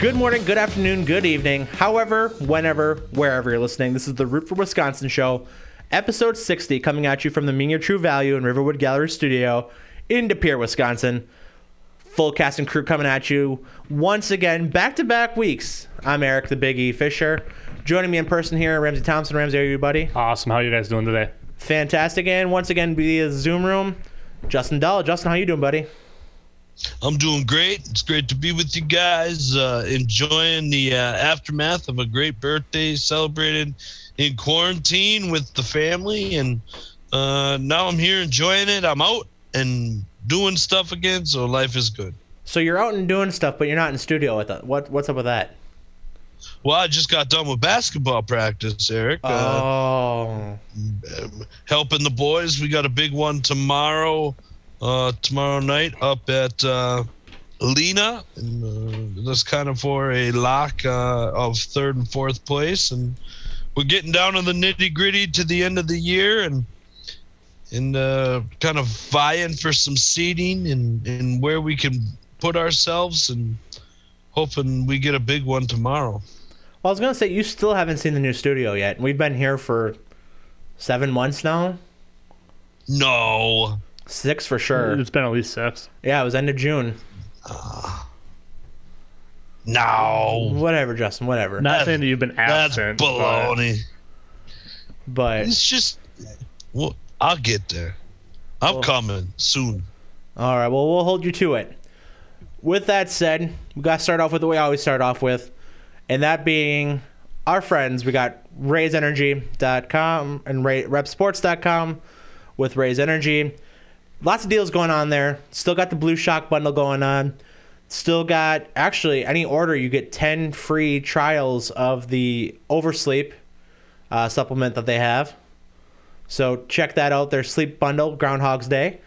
Good morning, good afternoon, good evening, however, whenever, wherever you're listening. This is the Root for Wisconsin show, episode 60, coming at you from the Mean Your True Value in Riverwood Gallery Studio in De Pere, Wisconsin. Full cast and crew coming at you once again, back-to-back weeks. I'm Eric the Big E Fisher. Joining me in person here, Ramsay Thompson. Ramsay, how are you, buddy? Awesome. How are you guys doing today? Fantastic. And once again, via the Zoom room, Justin Dull. Justin, how you doing, buddy? I'm doing great. It's great to be with you guys. Enjoying the aftermath of a great birthday celebrated in quarantine with the family. And now I'm here enjoying it. I'm out and doing stuff again, so life is good. So you're out and doing stuff, but you're not in studio with us. What's up with that? Well, I just got done with basketball practice, Eric. Oh. Helping the boys. We got a big one tomorrow. Tomorrow night up at Lena, and that's kind of for a lock of third and fourth place, and we're getting down to the nitty gritty to the end of the year, and kind of vying for some seeding and where we can put ourselves, and hoping we get a big one tomorrow. Well, I was gonna say you still haven't seen the new studio yet. We've been here for 7 months now. No. 6 for sure. It's been at least 6. Yeah, it was end of June. No. Whatever, Justin, whatever. Not saying that you've been absent. That's baloney. But it's just, well, I'll get there. I'm coming soon. All right, well, we'll hold you to it. With that said, we got to start off with the way I always start off with, and that being our friends. We got RaysEnergy.com and RepSports.com with Rays Energy. Lots of deals going on there. Still got the Blue Shock bundle going on. Still got, actually, any order, you get 10 free trials of the Oversleep supplement that they have. So check that out, their sleep bundle, Groundhog's Day.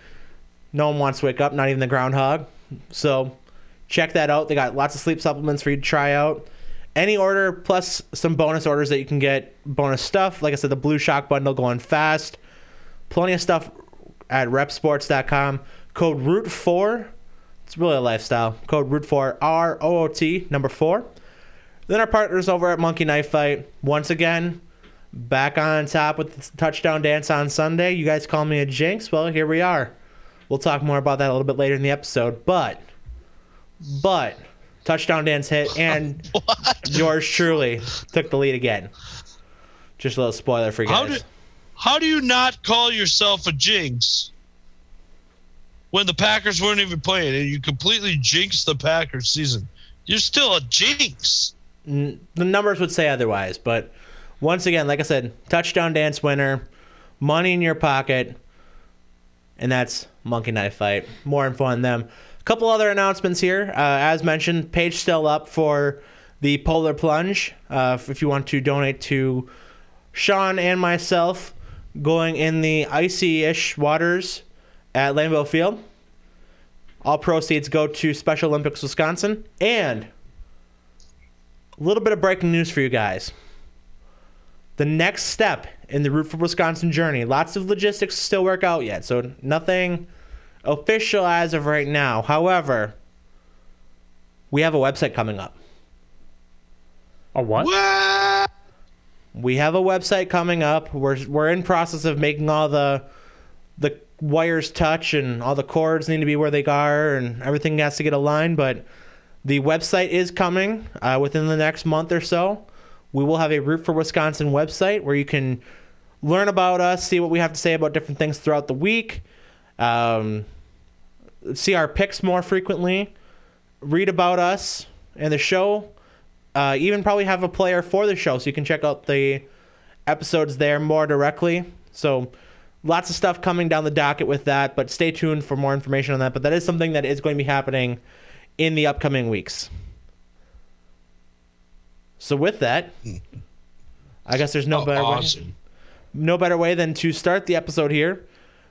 No one wants to wake up, not even the groundhog. So check that out. They got lots of sleep supplements for you to try out. Any order, plus some bonus orders that you can get, bonus stuff. Like I said, the Blue Shock bundle going fast. Plenty of stuff at repsports.com. Code ROOT4. It's really a lifestyle. Code ROOT4, ROOT, number 4. Then our partners over at Monkey Knife Fight. Once again, back on top with the touchdown dance on Sunday. You guys call me a jinx. Well, here we are. We'll talk more about that a little bit later in the episode. But touchdown dance hit, and yours truly took the lead again. Just a little spoiler for you guys. How do you not call yourself a jinx when the Packers weren't even playing and you completely jinxed the Packers season? You're still a jinx. The numbers would say otherwise, but once again, like I said, touchdown dance winner, money in your pocket, and that's Monkey Knife Fight. More info on them. A couple other announcements here. As mentioned, page still up for the Polar Plunge. If you want to donate to Sean and myself, going in the icy-ish waters at Lambeau Field. All proceeds go to Special Olympics Wisconsin. And a little bit of breaking news for you guys. The next step in the Root for Wisconsin journey. Lots of logistics still work out yet, so nothing official as of right now. However, we have a website coming up. A what? What? We have a website coming up. We're in process of making all the wires touch, and all the cords need to be where they are, and everything has to get aligned. But the website is coming within the next month or so. We will have a Root for Wisconsin website where you can learn about us, see what we have to say about different things throughout the week, see our picks more frequently, read about us and the show. Even probably have a player for the show, so you can check out the episodes there more directly. So lots of stuff coming down the docket with that, but stay tuned for more information on that. But that is something that is going to be happening in the upcoming weeks. So with that, I guess there's no better way than to start the episode here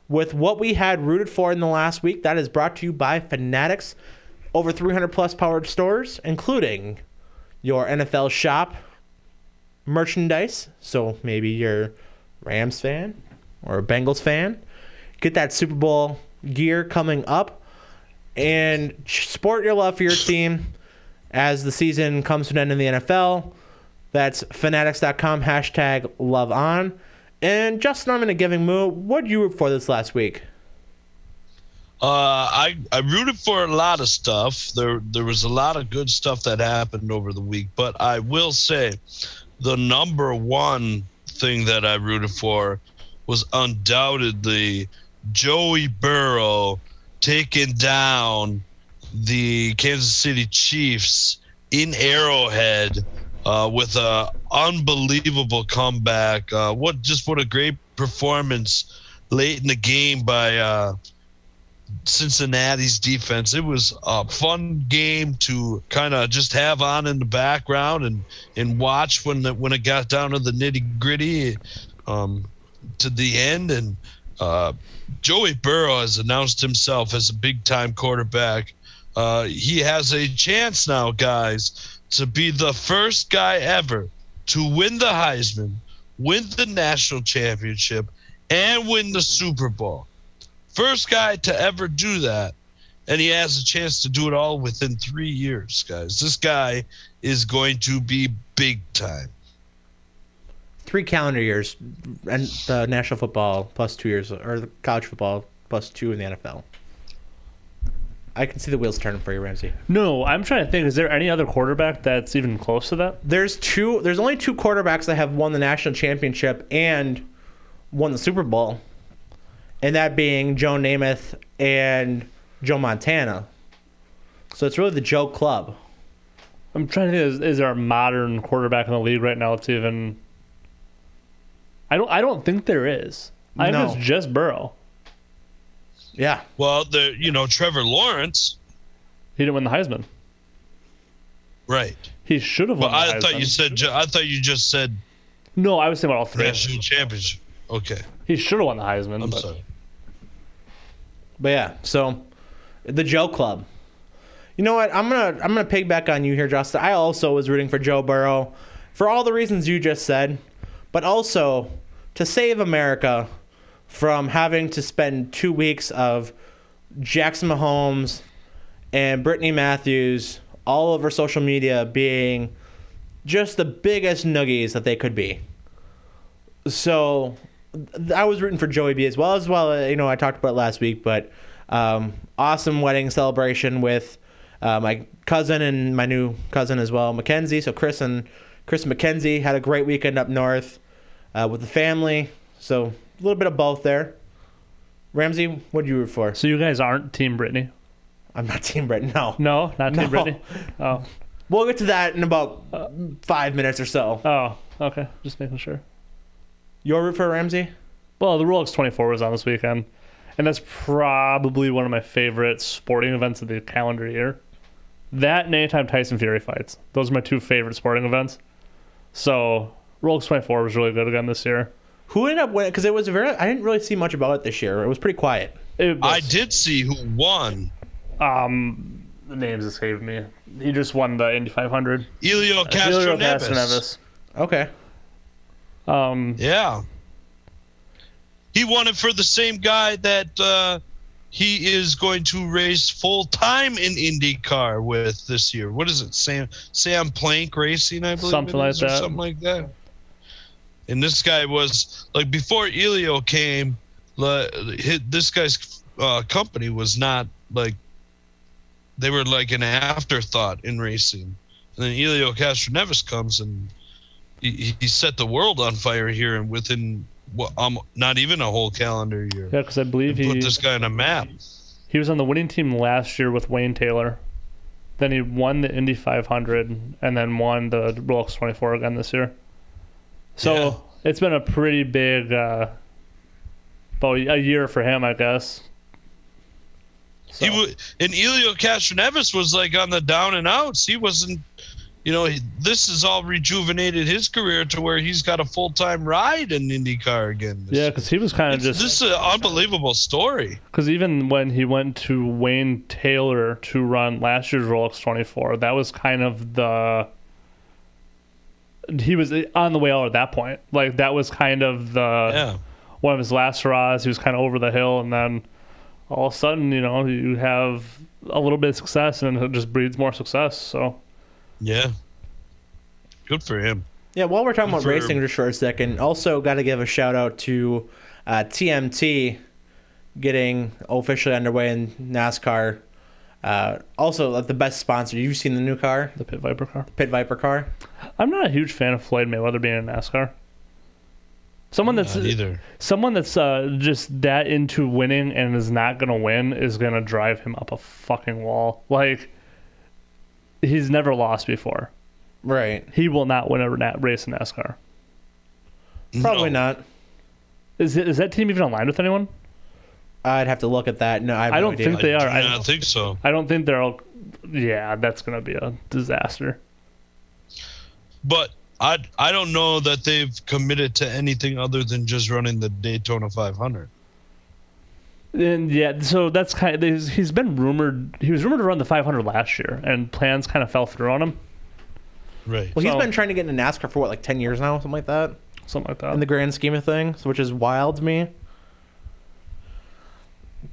with what we had rooted for in the last week. That is brought to you by Fanatics. Over 300-plus powered stores, including your NFL shop merchandise. So maybe you're Rams fan or a Bengals fan. Get that Super Bowl gear coming up and sport your love for your team as the season comes to an end in the NFL. That's Fanatics.com, #LoveOn. And Justin, I'm in a giving mood. What did you root for this last week? I rooted for a lot of stuff. There was a lot of good stuff that happened over the week, but I will say the number one thing that I rooted for was undoubtedly Joey Burrow taking down the Kansas City Chiefs in Arrowhead with an unbelievable comeback. What a great performance late in the game by Cincinnati's defense. It was a fun game to kind of just have on in the background and watch when it got down to the nitty gritty to the end. And Joey Burrow has announced himself as a big time quarterback. He has a chance now, guys, to be the first guy ever to win the Heisman, win the national championship, and win the Super Bowl. First guy to ever do that, and he has a chance to do it all within 3 years, guys. This guy is going to be big time. 3 calendar years, and the national football plus 2 years, or the college football plus 2 in the NFL. I can see the wheels turning for you, Ramsey. No, I'm trying to think. Is there any other quarterback that's even close to that? There's only 2 quarterbacks that have won the national championship and won the Super Bowl. And that being Joe Namath and Joe Montana. So it's really the Joe Club. I'm trying to think, is there a modern quarterback in the league right now that's even... I don't think there is. No. I think it's just Burrow. Yeah. Well, Trevor Lawrence. He didn't win the Heisman. Right. He should have won the Heisman. I thought you just said... No, I was saying about all 3. National championship. Okay. He should have won the Heisman. I'm sorry. But yeah, so the Joe Club. You know what? I'm gonna pigback on you here, Justin. I also was rooting for Joe Burrow for all the reasons you just said, but also to save America from having to spend 2 weeks of Jackson Mahomes and Brittany Matthews all over social media being just the biggest noogies that they could be. So I was rooting for Joey B as well. I talked about it last week, but awesome wedding celebration with my cousin and my new cousin as well, Mackenzie. So Chris and Mackenzie had a great weekend up north with the family. So a little bit of both there. Ramsey, what did you root for? So you guys aren't Team Brittany? I'm not Team Brittany, no. No, not Team Brittany? Oh. We'll get to that in about 5 minutes or so. Oh, okay. Just making sure. Your root for Ramsey? Well, the Rolex 24 was on this weekend, and that's probably one of my favorite sporting events of the calendar year. That and anytime Tyson Fury fights. Those are my 2 favorite sporting events. So Rolex 24 was really good again this year. Who ended up winning? Because it was I didn't really see much about it this year. It was pretty quiet. I did see who won. The names escaped me. He just won the Indy 500. Hélio Castroneves. Okay. Yeah. He won it for the same guy that he is going to race full-time in IndyCar with this year. What is it? Sam Plank Racing, I believe. Something like that. And this guy was, before Hélio came, this guy's company was not, they were an afterthought in racing. And then Hélio Castroneves comes and he set the world on fire here and within not even a whole calendar year. Yeah, because I believe he put this guy on a map. He was on the winning team last year with Wayne Taylor. Then he won the Indy 500 and then won the Rolex 24 again this year. So It's been a pretty big, about a year for him, I guess. So. And Hélio Castroneves was on the down and outs. He wasn't. This has all rejuvenated his career to where he's got a full-time ride in IndyCar again. Yeah, because he was kind of just... This is an unbelievable story. Because even when he went to Wayne Taylor to run last year's Rolex 24, that was kind of the... He was on the way out at that point. That was kind of the one of his last hurrahs. He was kind of over the hill, and then all of a sudden, you have a little bit of success, and it just breeds more success, so... Yeah. Good for him. Yeah, while we're talking about racing just for a second, also got to give a shout-out to TMT getting officially underway in NASCAR. Also, the best sponsor. You've seen the new car? The Pit Viper car. The Pit Viper car. I'm not a huge fan of Floyd Mayweather being in NASCAR. Someone that's just that into winning and is not going to win is going to drive him up a fucking wall. Like, he's never lost before. Right. He will not win a race in NASCAR. Probably not. Is that team even aligned with anyone? I'd have to look at that. No, I don't think they are. I don't think so. I don't think they're all... Yeah, that's going to be a disaster. But I don't know that they've committed to anything other than just running the Daytona 500. And yeah, so that's kind of... He's been rumored... He was rumored to run the 500 last year, and plans kind of fell through on him. Right. Well, he's been trying to get into NASCAR for, 10 years now? Something like that. In the grand scheme of things, which is wild to me.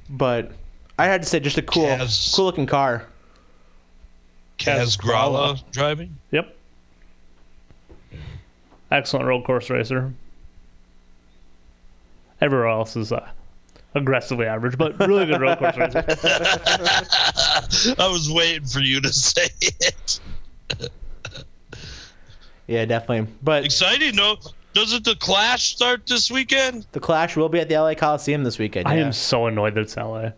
But I had to say just a cool-looking car. Kaz Grala driving? Yep. Excellent road course racer. Everywhere else is aggressively average, but really good road course racer. I was waiting for you to say it. Yeah, definitely. But exciting, though. Doesn't the Clash start this weekend? The Clash will be at the LA Coliseum this weekend. Yeah. I am so annoyed that it's LA.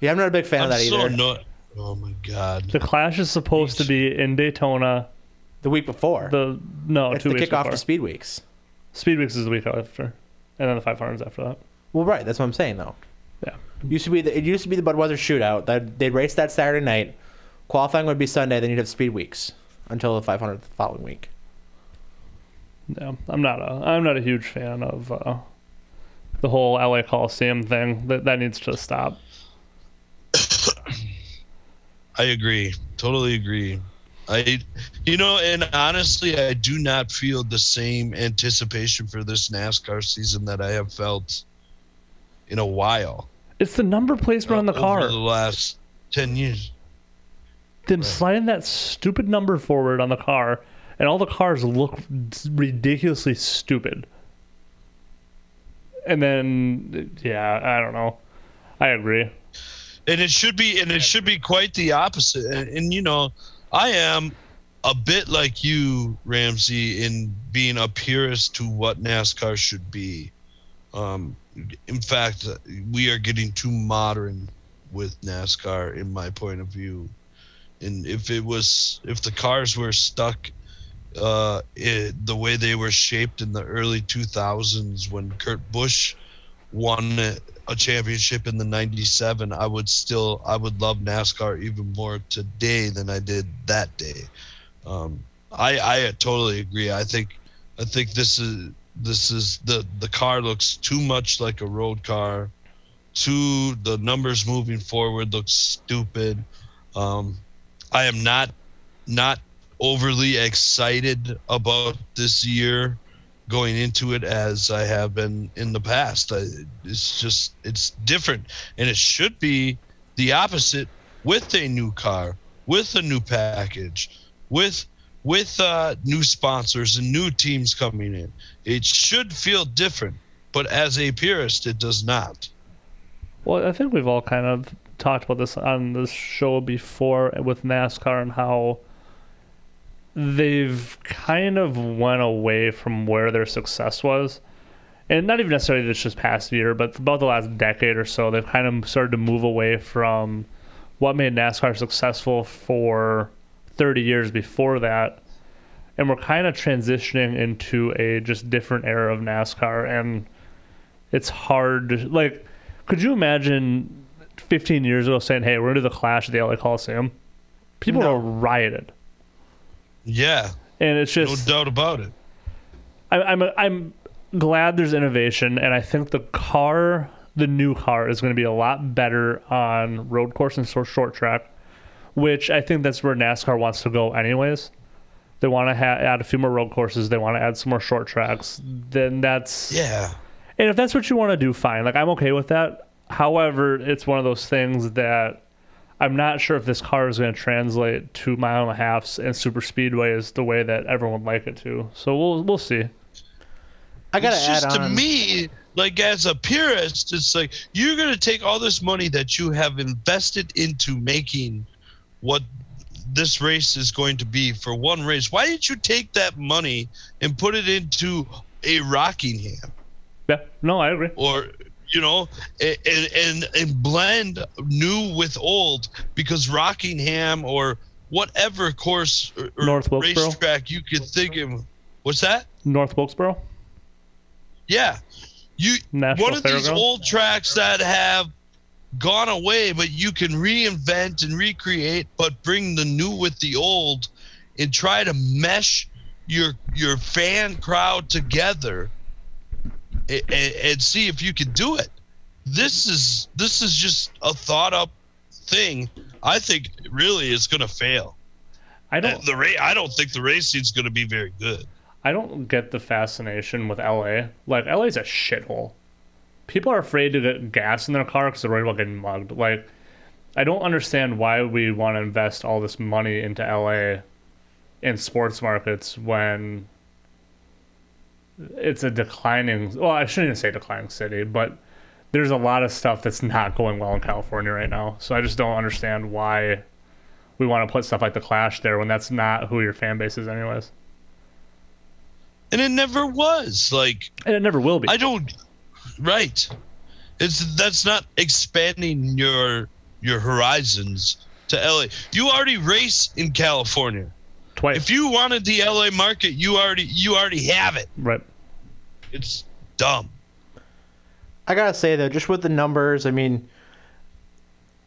Yeah, I'm not a big fan of that either. I'm so annoyed. Oh, my God. The Clash is supposed to be in Daytona. The week before. It's 2 weeks before. It's the kickoff to Speed Weeks. Speed Weeks is the week after. And then the 500s after that. Well, right. That's what I'm saying, though. Yeah. It used to be the Budweiser Shootout. They'd race that Saturday night. Qualifying would be Sunday. Then you'd have Speed Weeks until the 500 the following week. No, I'm not a huge fan of the whole LA Coliseum thing. That needs to stop. I agree. Totally agree. And honestly, I do not feel the same anticipation for this NASCAR season that I have felt in a while. It's the number placement on the car. Over the last 10 years. Then sliding that stupid number forward on the car. And all the cars look ridiculously stupid. And then, yeah, I don't know. I agree. And it should be quite the opposite. And I am a bit like you, Ramsey, in being a purist to what NASCAR should be. In fact, we are getting too modern with NASCAR, in my point of view. And if the cars were stuck the way they were shaped in the early 2000s when Kurt Busch won a championship in the 97, I would love NASCAR even more today than I did that day. I totally agree. I think this is the car looks too much like a road car. Too, the numbers moving forward looks stupid. I am not overly excited about this year going into it as I have been in the past. It's different, and it should be the opposite with a new car, with a new package, with new sponsors and new teams coming in. It should feel different, but as a purist, it does not. Well, I think we've all kind of talked about this on this show before with NASCAR and how they've kind of went away from where their success was. And not even necessarily this just past year, but about the last decade or so, they've kind of started to move away from what made NASCAR successful for 30 years before that. And we're kind of transitioning into a just different era of NASCAR. And it's hard to, could you imagine 15 years ago saying, hey, we're going to do the Clash at the LA Coliseum? People are rioted. Yeah, and it's just no doubt about it. I'm glad there's innovation, and I think the new car, is going to be a lot better on road course and short track, which I think that's where NASCAR wants to go anyways. They want to add a few more road courses. They want to add some more short tracks. Then that's and if that's what you want to do, fine. I'm okay with that. However, it's one of those things that I'm not sure if this car is going to translate to 1.5 miles and super speedways the way that everyone would like it to. So we'll see. I gotta add just on. To me, like as a purist, it's like you're going to take all this money that you have invested into making what this race is going to be for one race. Why didn't you take that money and put it into a Rockingham? Yeah, no, I agree. Or, you know, and blend new with old, because Rockingham or whatever course or North racetrack you could think of. What's that? North Wilkesboro? Yeah. One of these old tracks that have gone away, but you can reinvent and recreate, but bring the new with the old and try to mesh your fan crowd together and see if you can do it. This is just a thought up thing. I think really it's going to fail. I don't think the racing's going to be very good. I don't get the fascination with LA. Like, LA's a shithole. People are afraid to get gas in their car because they're worried about getting mugged. Like, I don't understand why we want to invest all this money into LA in sports markets when it's a declining... Well, I shouldn't even say declining city, but there's a lot of stuff that's not going well in California right now. So I just don't understand why we want to put stuff like The Clash there when that's not who your fan base is anyways. And it never was. And it never will be. I don't... Right. That's not expanding your horizons to LA. You already race in California. Twice. If you wanted the LA market, you already have it. Right. It's dumb. I gotta say though, just with the numbers, I mean,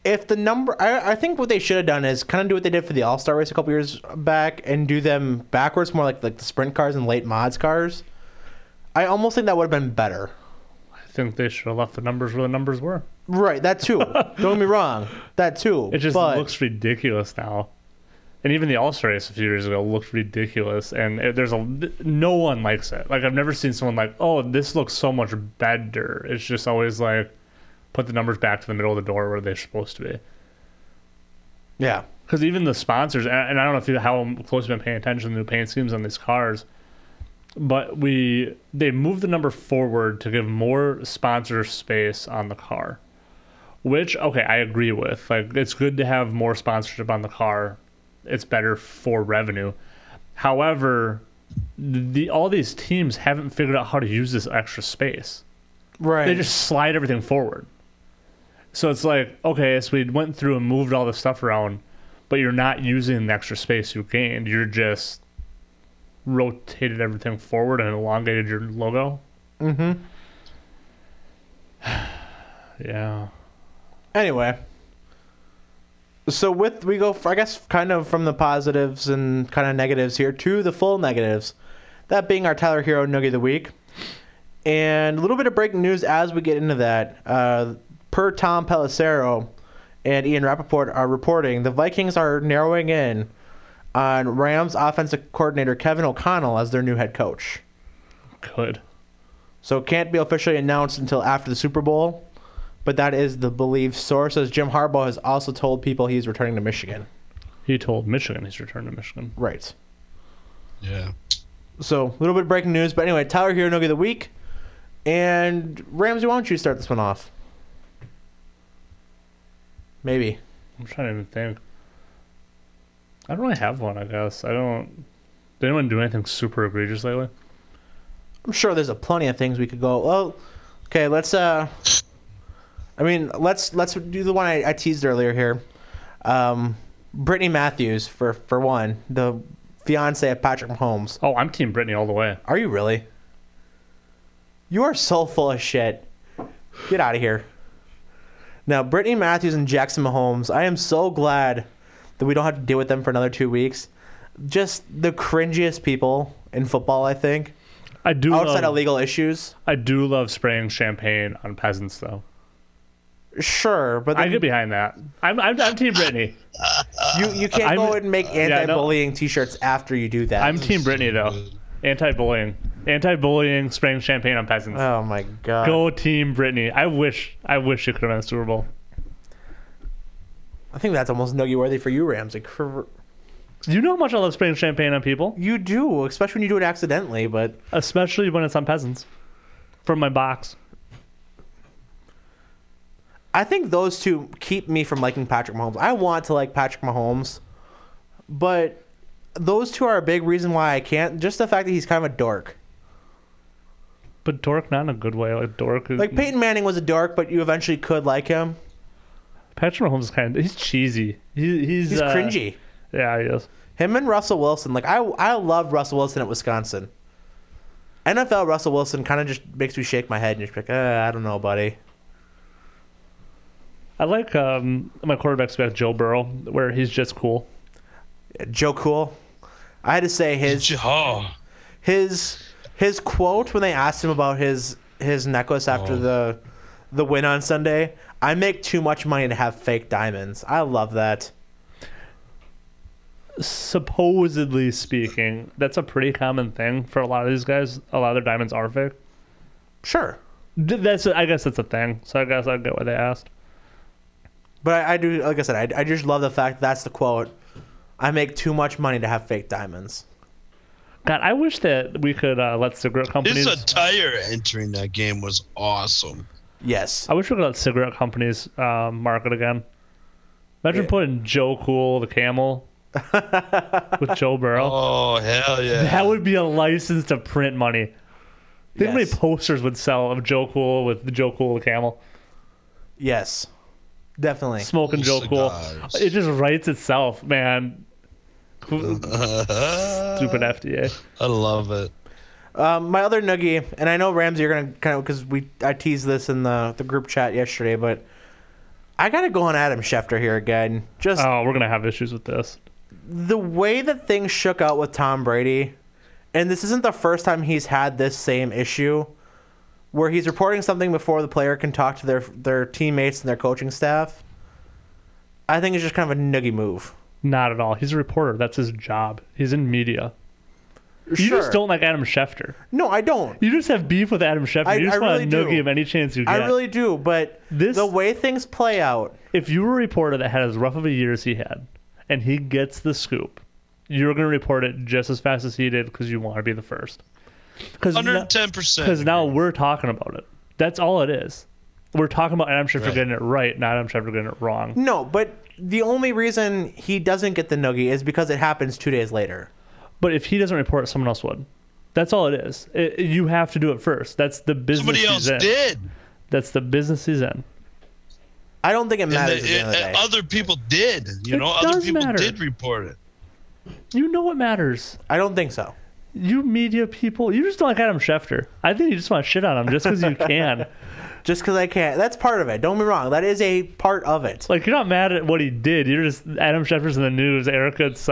if the number, I think what they should have done is kind of do what they did for the All-Star race a couple years back and do them backwards, more like the sprint cars and late mods cars. I almost think that would have been better. Think they should have left the numbers where the numbers were. Right, that too. Don't get me wrong. That too. It just looks ridiculous now. And even the All-Star race a few years ago looked ridiculous. And no one likes it. Like, I've never seen someone like, oh, this looks so much better. It's just always like, put the numbers back to the middle of the door where they're supposed to be. Yeah. Because even the sponsors, and I don't know how close you've been paying attention to the new paint schemes on these cars, but they moved the number forward to give more sponsor space on the car, which, okay, I agree with. Like, it's good to have more sponsorship on the car. It's better for revenue. However, all these teams haven't figured out how to use this extra space. Right. They just slide everything forward. So it's like, okay, so we went through and moved all this stuff around, but you're not using the extra space you gained. You're just... rotated everything forward and elongated your logo. Mm-hmm. Yeah. Anyway. So we go, I guess, kind of from the positives and kind of negatives here to the full negatives. That being our Tyler Hero Noogie of the Week. And a little bit of breaking news as we get into that. Per Tom Pelissero and Ian Rappaport are reporting, the Vikings are narrowing in on Rams offensive coordinator Kevin O'Connell as their new head coach. Good. So it can't be officially announced until after the Super Bowl, but that is the believed source, as Jim Harbaugh has also told people he's returning to Michigan. He told Michigan he's returned to Michigan. Right. Yeah. So a little bit of breaking news, but anyway, Tyler Hero Noogie of the Week. And Ramsey, why don't you start this one off? Maybe. I'm trying to even think. I don't really have one, I guess. I don't... Did anyone do anything super egregious lately? I'm sure there's plenty of things we could go... Well, okay, let's... let's do the one I teased earlier here. Brittany Matthews, for one, the fiancé of Patrick Mahomes. Oh, I'm Team Brittany all the way. Are you really? You are so full of shit. Get out of here. Now, Brittany Matthews and Jackson Mahomes, I am so glad... that we don't have to deal with them for another 2 weeks. Just the cringiest people in football, I think. I do outside of legal issues. I do love spraying champagne on peasants, though. Sure, but I get behind that. I'm Team Brittany. You can't go and make anti-bullying T-shirts after you do that. I'm Team Brittany, though. Anti-bullying, spraying champagne on peasants. Oh my God. Go Team Brittany. I wish it could have been the Super Bowl. I think that's almost nugget-worthy for you, Ramsay. You know how much I love spraying champagne on people. You do, especially when you do it accidentally, but... Especially when it's on peasants. From my box. I think those two keep me from liking Patrick Mahomes. I want to like Patrick Mahomes, but those two are a big reason why I can't. Just the fact that he's kind of a dork. But dork, not in a good way. Like dork. Like Peyton Manning was a dork, but you eventually could like him. Patrick Mahomes is kind of... He's cheesy. He's cringy. Yeah, he is. Him and Russell Wilson. Like, I love Russell Wilson at Wisconsin. NFL Russell Wilson kind of just makes me shake my head and just be like, I don't know, buddy. I like my quarterback's back, Joe Burrow, where he's just cool. Joe Cool. I had to say his quote when they asked him about his necklace after the win on Sunday. I make too much money to have fake diamonds. I love that. Supposedly speaking, that's a pretty common thing for a lot of these guys. A lot of their diamonds are fake. Sure. I guess that's a thing. So I guess I get what they asked. But I do, like I said, I just love the fact that's the quote. I make too much money to have fake diamonds. God, I wish that we could let cigarette companies... His attire entering that game was awesome. Yes. I wish we could let cigarette companies market again. Imagine putting Joe Cool, the camel, with Joe Burrow. Oh, hell yeah. That would be a license to print money. Think how many posters would sell of Joe Cool with the Joe Cool, the camel. Yes. Definitely. Smoking Joe Cool. It just writes itself, man. Stupid FDA. I love it. My other noogie, and I know, Ramsay, you're going to kind of, because I teased this in the group chat yesterday, but I got to go on Adam Schefter here again. Just we're going to have issues with this. The way that things shook out with Tom Brady, and this isn't the first time he's had this same issue, where he's reporting something before the player can talk to their teammates and their coaching staff. I think it's just kind of a noogie move. Not at all. He's a reporter. That's his job. He's in media. Sure. You just don't like Adam Schefter. No, I don't. You just have beef with Adam Schefter. You just want to noogie him any chance you get. I really do, but the way things play out... If you were a reporter that had as rough of a year as he had, and he gets the scoop, you're going to report it just as fast as he did because you want to be the first. 110%. Because now we're talking about it. That's all it is. We're talking about Adam Schefter getting it right, not Adam Schefter getting it wrong. No, but the only reason he doesn't get the noogie is because it happens 2 days later. But if he doesn't report, someone else would. That's all it is. You have to do it first. That's the business he's in. Somebody else did. That's the business he's in. I don't think it matters. Other people did. Other people did report it. You know what matters. I don't think so. You media people, you just don't like Adam Schefter. I think you just want to shit on him just because you can. Just because I can. That's part of it. Don't be wrong. That is a part of it. Like, you're not mad at what he did. You're just, Adam Schefter's in the news. Erica's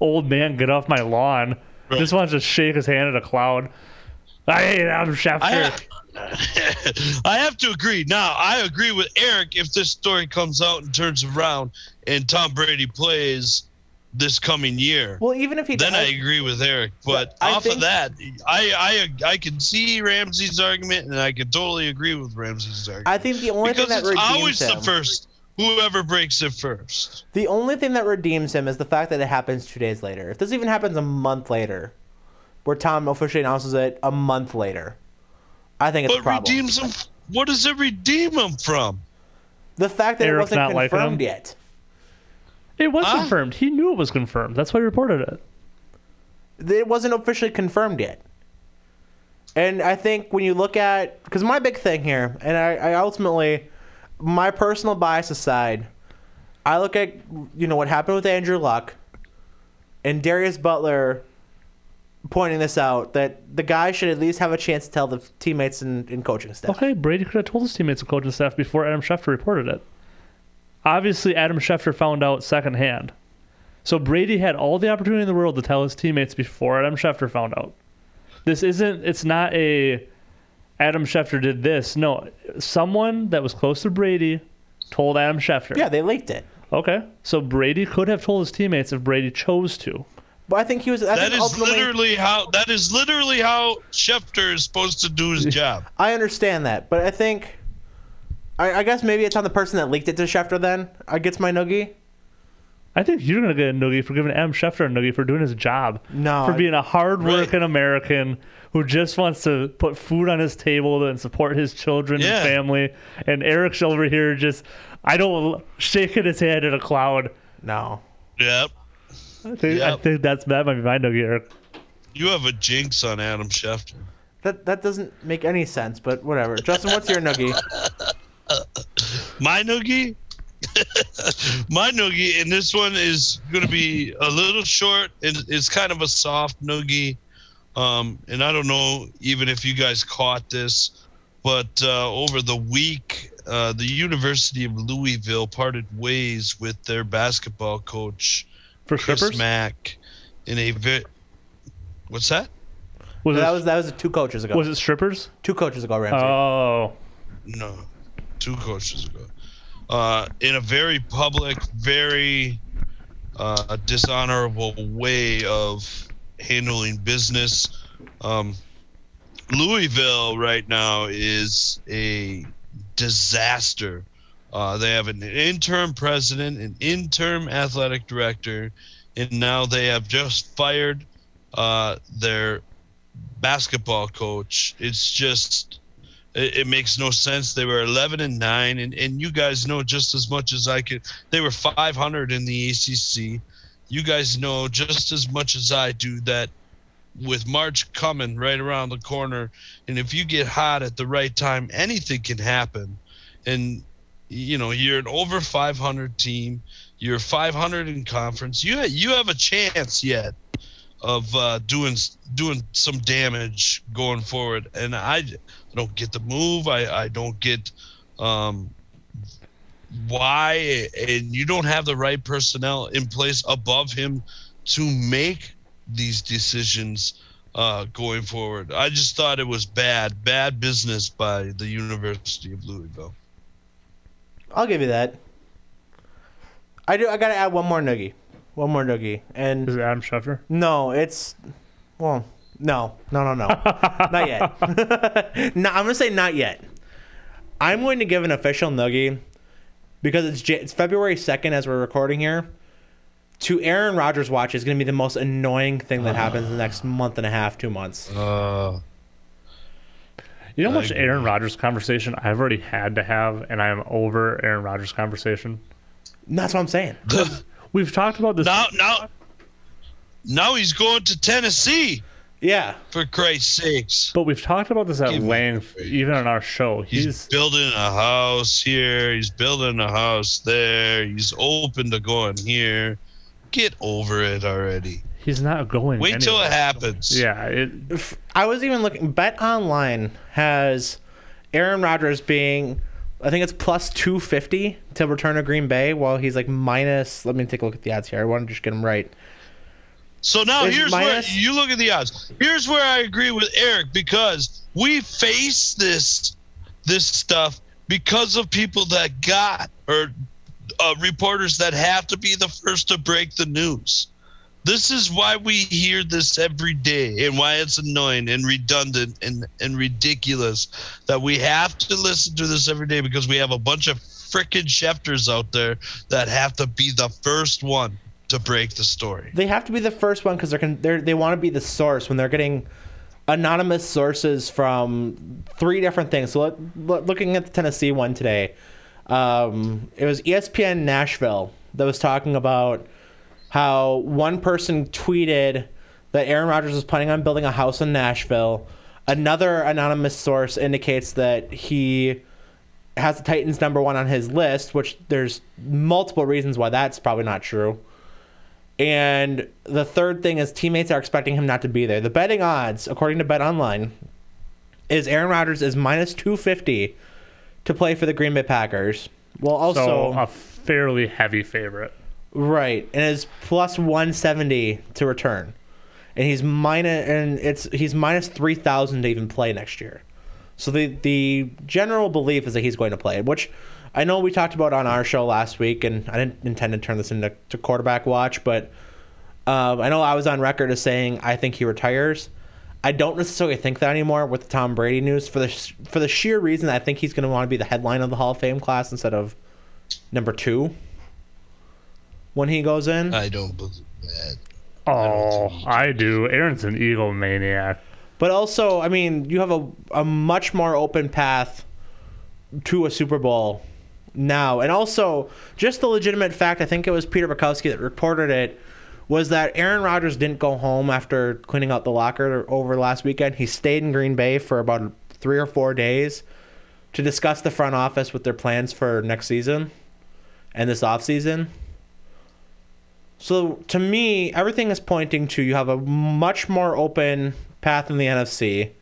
old man, get off my lawn. Right. Just wants to shake his hand at a cloud. I hate Adam Schefter. I have to agree. Now, I agree with Eric if this story comes out and turns around and Tom Brady plays this coming year. Well, even if he does, then I agree with Eric. But I can see Ramsey's argument, and I can totally agree with Ramsey's argument. I think the only thing that redeems him, because it's always the first, whoever breaks it first. The only thing that redeems him is the fact that it happens 2 days later. If this even happens a month later, where Tom officially announces it a month later, I think it's a problem. But redeems him. What does it redeem him from? The fact that Eric's it wasn't confirmed yet. It was confirmed. He knew it was confirmed. That's why he reported it. It wasn't officially confirmed yet. And I think when you look at... Because my big thing here, and I ultimately... My personal bias aside, I look at what happened with Andrew Luck and Darius Butler pointing this out, that the guy should at least have a chance to tell the teammates and coaching staff. Okay, Brady could have told his teammates and coaching staff before Adam Schefter reported it. Obviously, Adam Schefter found out secondhand. So Brady had all the opportunity in the world to tell his teammates before Adam Schefter found out. It's not a Adam Schefter did this. No, someone that was close to Brady told Adam Schefter. Yeah, they leaked it. Okay, so Brady could have told his teammates if Brady chose to. But I think he was... That is literally how Schefter is supposed to do his job. I understand that, but I think... I guess maybe it's on the person that leaked it to Schefter then. I gets my noogie. I think you're going to get a noogie for giving Adam Schefter a noogie for doing his job. No. For being a hard-working American who just wants to put food on his table and support his children and family. And Eric's over here just, shaking his head at a cloud. No. Yep. I think that might be my noogie, Eric. You have a jinx on Adam Schefter. That doesn't make any sense, but whatever. Justin, what's your noogie? My noogie? My noogie, and this one is going to be a little short. It's kind of a soft noogie. And I don't know even if you guys caught this, but over the week, the University of Louisville parted ways with their basketball coach, Chris Mack, in a very... What's that? That was 2 coaches ago. Was it strippers? 2 coaches ago, Ramsay. Oh. No, 2 coaches ago. In a very public, very dishonorable way of handling business. Louisville right now is a disaster. They have an interim president, an interim athletic director, and now they have just fired their basketball coach. It's just... It makes no sense. They were 11-9, and you guys know just as much as I could. They were 500 in the ACC. You guys know just as much as I do that with March coming right around the corner, and if you get hot at the right time, anything can happen. And, you know, you're an over 500 team. You're 500 in conference. You have a chance yet of doing some damage going forward. And I don't get the move. I don't get why. And you don't have the right personnel in place above him to make these decisions going forward. I just thought it was bad business by the University of Louisville. I'll give you that. I got to add one more noogie. And is it Adam Schefter? No, it's... Well, no. Not yet. No, I'm going to say not yet. I'm going to give an official noogie, because it's February 2nd as we're recording here, to Aaron Rodgers' watch is going to be the most annoying thing that happens in the next month and a half, 2 months. You know how much Aaron Rodgers conversation I've already had to have, and I'm over Aaron Rodgers conversation? That's what I'm saying. We've talked about this. Now he's going to Tennessee. Yeah. For Christ's sakes. But we've talked about this at length, even on our show. He's building a house here. He's building a house there. He's open to going here. Get over it already. He's not going. Wait till it happens. Yeah. I was even looking. Bet Online has Aaron Rodgers being... I think it's plus 250 to return to Green Bay, while he's like minus... Let me take a look at the odds here. I want to just get him right. So now here's where you look at the odds. Here's where I agree with Eric, because we face this stuff because of people that reporters that have to be the first to break the news. This is why we hear this every day, and why it's annoying and redundant and ridiculous that we have to listen to this every day, because we have a bunch of frickin' Schefters out there that have to be the first one to break the story. They have to be the first one because they want to be the source when they're getting anonymous sources from 3 different things. So looking at the Tennessee one today, it was ESPN Nashville that was talking about how one person tweeted that Aaron Rodgers was planning on building a house in Nashville. Another anonymous source indicates that he has the Titans number 1 on his list, which there's multiple reasons why that's probably not true. And the third thing is teammates are expecting him not to be there. The betting odds, according to Bet Online, is Aaron Rodgers is minus 250 to play for the Green Bay Packers. Well, also so a fairly heavy favorite. Right, and it's plus 170 to return, and he's minus 3,000 to even play next year. So the general belief is that he's going to play, which I know we talked about on our show last week, and I didn't intend to turn this into quarterback watch, but I know I was on record as saying I think he retires. I don't necessarily think that anymore with the Tom Brady news for the sheer reason that I think he's going to want to be the headline of the Hall of Fame class instead of number two when he goes in. I don't believe that. Oh, I do. Aaron's an Eagle maniac. But also, I mean, you have a much more open path to a Super Bowl now. And also, just the legitimate fact, I think it was Peter Bukowski that reported it, was that Aaron Rodgers didn't go home after cleaning out the locker over last weekend. He stayed in Green Bay for about 3 or 4 days to discuss the front office with their plans for next season and this offseason. So, to me, everything is pointing to you have a much more open path in the NFC.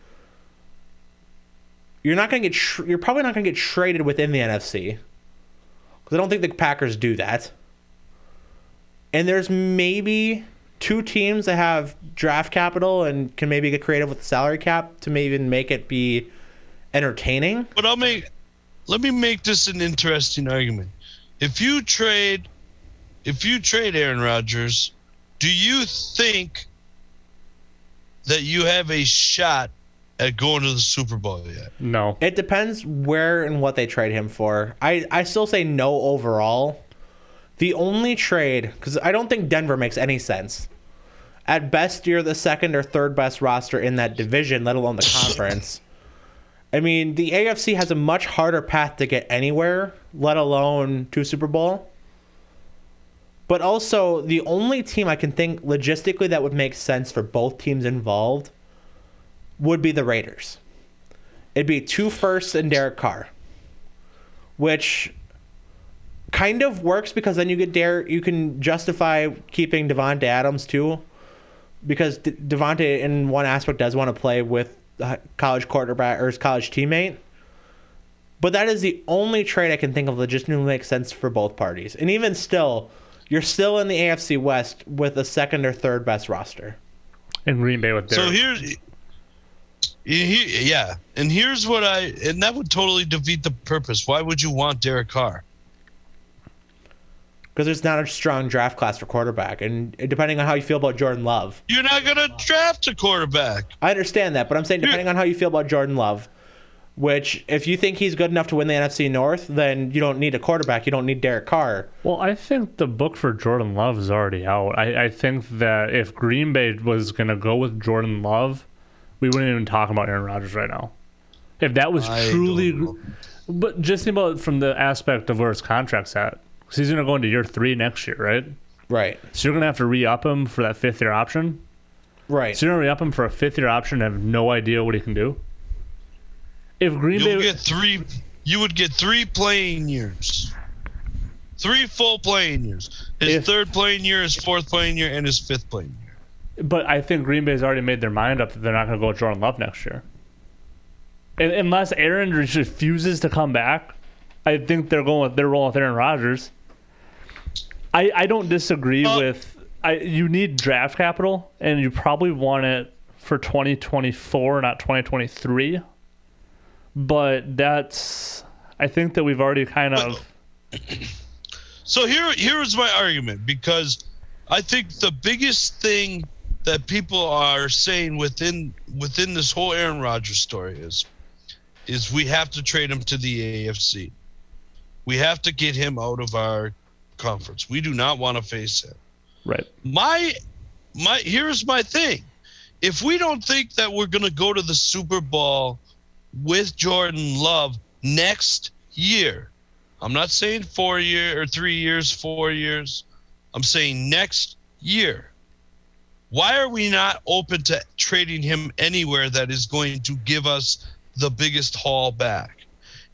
You're probably not going to get traded within the NFC, because I don't think the Packers do that. And there's maybe 2 teams that have draft capital and can maybe get creative with the salary cap to maybe even make it be entertaining. But let me make this an interesting argument. If you trade Aaron Rodgers, do you think that you have a shot at going to the Super Bowl yet? No. It depends where and what they trade him for. I still say no overall. The only trade, because I don't think Denver makes any sense. At best, you're the second or third best roster in that division, let alone the conference. I mean, the AFC has a much harder path to get anywhere, let alone to Super Bowl. But also, the only team I can think logistically that would make sense for both teams involved would be the Raiders. It'd be 2 firsts and Derek Carr, which kind of works because then you get you can justify keeping Devontae Adams too, because Devontae in one aspect does want to play with college quarterback or his college teammate. But that is the only trade I can think of that just makes sense for both parties. And even still, you're still in the AFC West with a second or third best roster. And Green Bay with Derek. So here's that would totally defeat the purpose. Why would you want Derek Carr? Because there's not a strong draft class for quarterback, and depending on how you feel about Jordan Love, you're not gonna draft a quarterback. I understand that, but I'm saying depending on how you feel about Jordan Love, which, if you think he's good enough to win the NFC North, then you don't need a quarterback. You don't need Derek Carr. Well, I think the book for Jordan Love is already out. I think that if Green Bay was going to go with Jordan Love, we wouldn't even talk about Aaron Rodgers right now. If that was truly... But just think about it from the aspect of where his contract's at. Because he's going to go into year 3 next year, right? Right. So you're going to have to re-up him for that 5th-year option? Right. So you're going to re-up him for a 5th-year option and have no idea what he can do? If Green Bay, you would get three playing years, 3 full playing years. His 3rd playing year, his 4th playing year, and his 5th playing year. But I think Green Bay's already made their mind up that they're not going to go with Jordan Love next year. And unless Aaron refuses to come back, I think they're rolling with Aaron Rodgers. I don't disagree with. You need draft capital, and you probably want it for 2024, not 2023. But I think that we've already kind of... So here's my argument, because I think the biggest thing that people are saying within this whole Aaron Rodgers story is we have to trade him to the AFC. We have to get him out of our conference. We do not want to face him. Right. Here's my thing. If we don't think that we're going to go to the Super Bowl with Jordan Love next year, I'm not saying 4 years or 3 years, 4 years. I'm saying next year. Why are we not open to trading him anywhere that is going to give us the biggest haul back?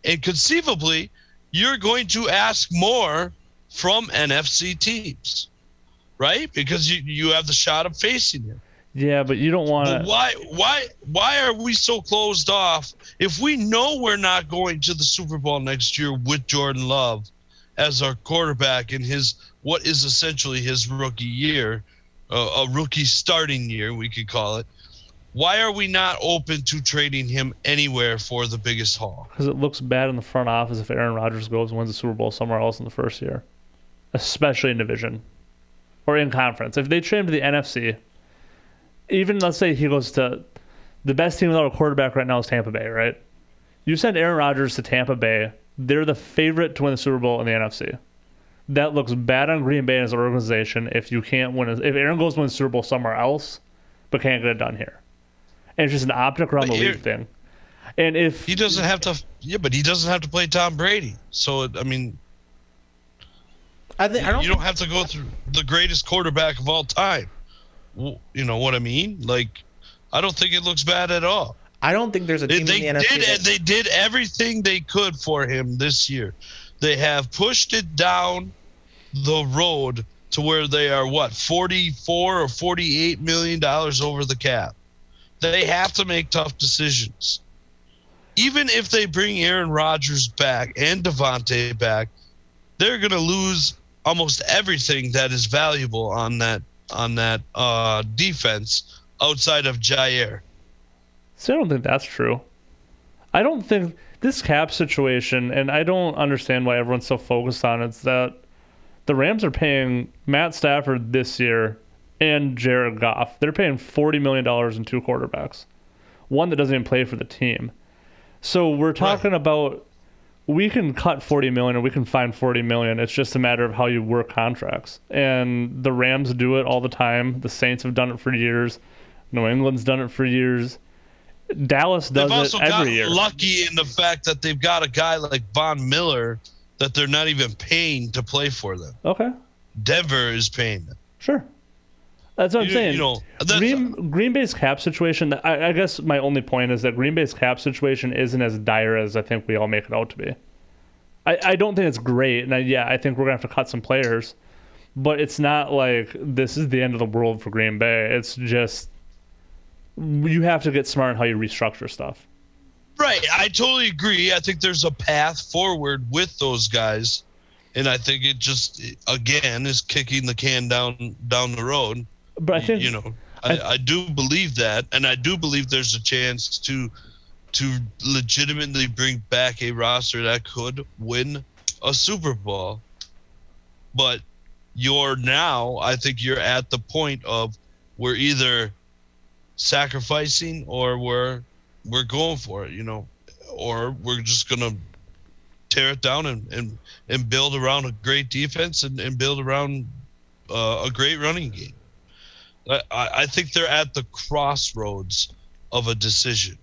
And conceivably, you're going to ask more from NFC teams, right? Because you have the shot of facing him. Yeah, but you don't want to... Why are we so closed off? If we know we're not going to the Super Bowl next year with Jordan Love as our quarterback in his what is essentially his rookie year, a rookie starting year, we could call it, why are we not open to trading him anywhere for the biggest haul? Because it looks bad in the front office if Aaron Rodgers goes and wins the Super Bowl somewhere else in the first year, especially in division or in conference. If they trade him to the NFC... Even let's say he goes to the best team without a quarterback right now is Tampa Bay, right? You send Aaron Rodgers to Tampa Bay, they're the favorite to win the Super Bowl in the NFC. That looks bad on Green Bay as an organization if you can't win. If Aaron goes to win the Super Bowl somewhere else, but can't get it done here. And it's just an optic around the league thing. And if he doesn't have to, yeah, but he doesn't have to play Tom Brady. So I mean, you don't have to go through the greatest quarterback of all time. You know what I mean? Like, I don't think it looks bad at all. I don't think there's a team in the NFC. They did everything they could for him this year. They have pushed it down the road to where they are, what, $44 or $48 million over the cap. They have to make tough decisions. Even if they bring Aaron Rodgers back and Devontae back, they're going to lose almost everything that is valuable on that defense outside of Jair. So I don't think that's true. I don't think this cap situation, and I don't understand why everyone's so focused on it, is that the Rams are paying Matt Stafford this year and Jared Goff. They're paying $40 million in two quarterbacks, one that doesn't even play for the team. So we're talking about, we can cut $40 million and we can find $40 million. It's just a matter of how you work contracts. And the Rams do it all the time. The Saints have done it for years. New England's done it for years. Dallas does it every year. They've also got lucky in the fact that they've got a guy like Von Miller that they're not even paying to play for them. Okay. Denver is paying them. Sure. That's what I'm saying. You know, Green Bay's cap situation, I guess my only point is that Green Bay's cap situation isn't as dire as I think we all make it out to be. I don't think it's great. And I think we're going to have to cut some players. But it's not like this is the end of the world for Green Bay. It's just you have to get smart on how you restructure stuff. Right. I totally agree. I think there's a path forward with those guys. And I think it just, again, is kicking the can down the road. But I think, you know, I do believe that, and I do believe there's a chance to legitimately bring back a roster that could win a Super Bowl. But I think you're at the point of we're either sacrificing or we're going for it, you know, or we're just gonna tear it down and build around a great defense and build around a great running game. I think they're at the crossroads of a decision.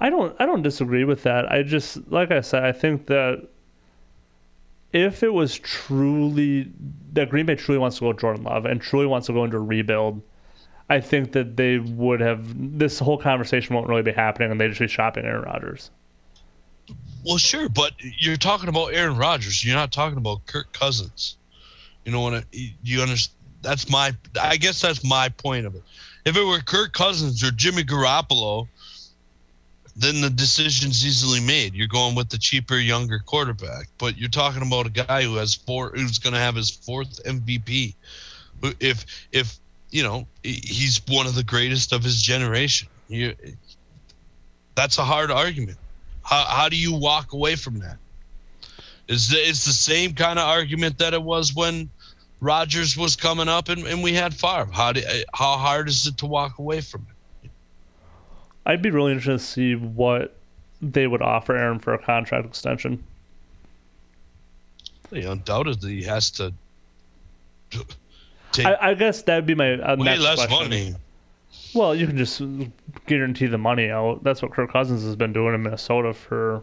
I don't disagree with that. I just, like I said, I think that if it was truly that Green Bay truly wants to go with Jordan Love and truly wants to go into a rebuild, I think that they would have, this whole conversation won't really be happening and they'd just be shopping Aaron Rodgers. Well, sure, but you're talking about Aaron Rodgers. You're not talking about Kirk Cousins. You know what? You understand? I guess that's my point of it. If it were Kirk Cousins or Jimmy Garoppolo, then the decision's easily made. You're going with the cheaper, younger quarterback. But you're talking about a guy who has who's going to have his fourth MVP. If you know, he's one of the greatest of his generation. That's a hard argument. How do you walk away from that? It's the same kind of argument that it was when Rodgers was coming up and we had Favre. How hard is it to walk away from it? I'd be really interested to see what they would offer Aaron for a contract extension. He undoubtedly has to take I guess that would be my next less question. Money. Well, you can just guarantee the money out. That's what Kirk Cousins has been doing in Minnesota for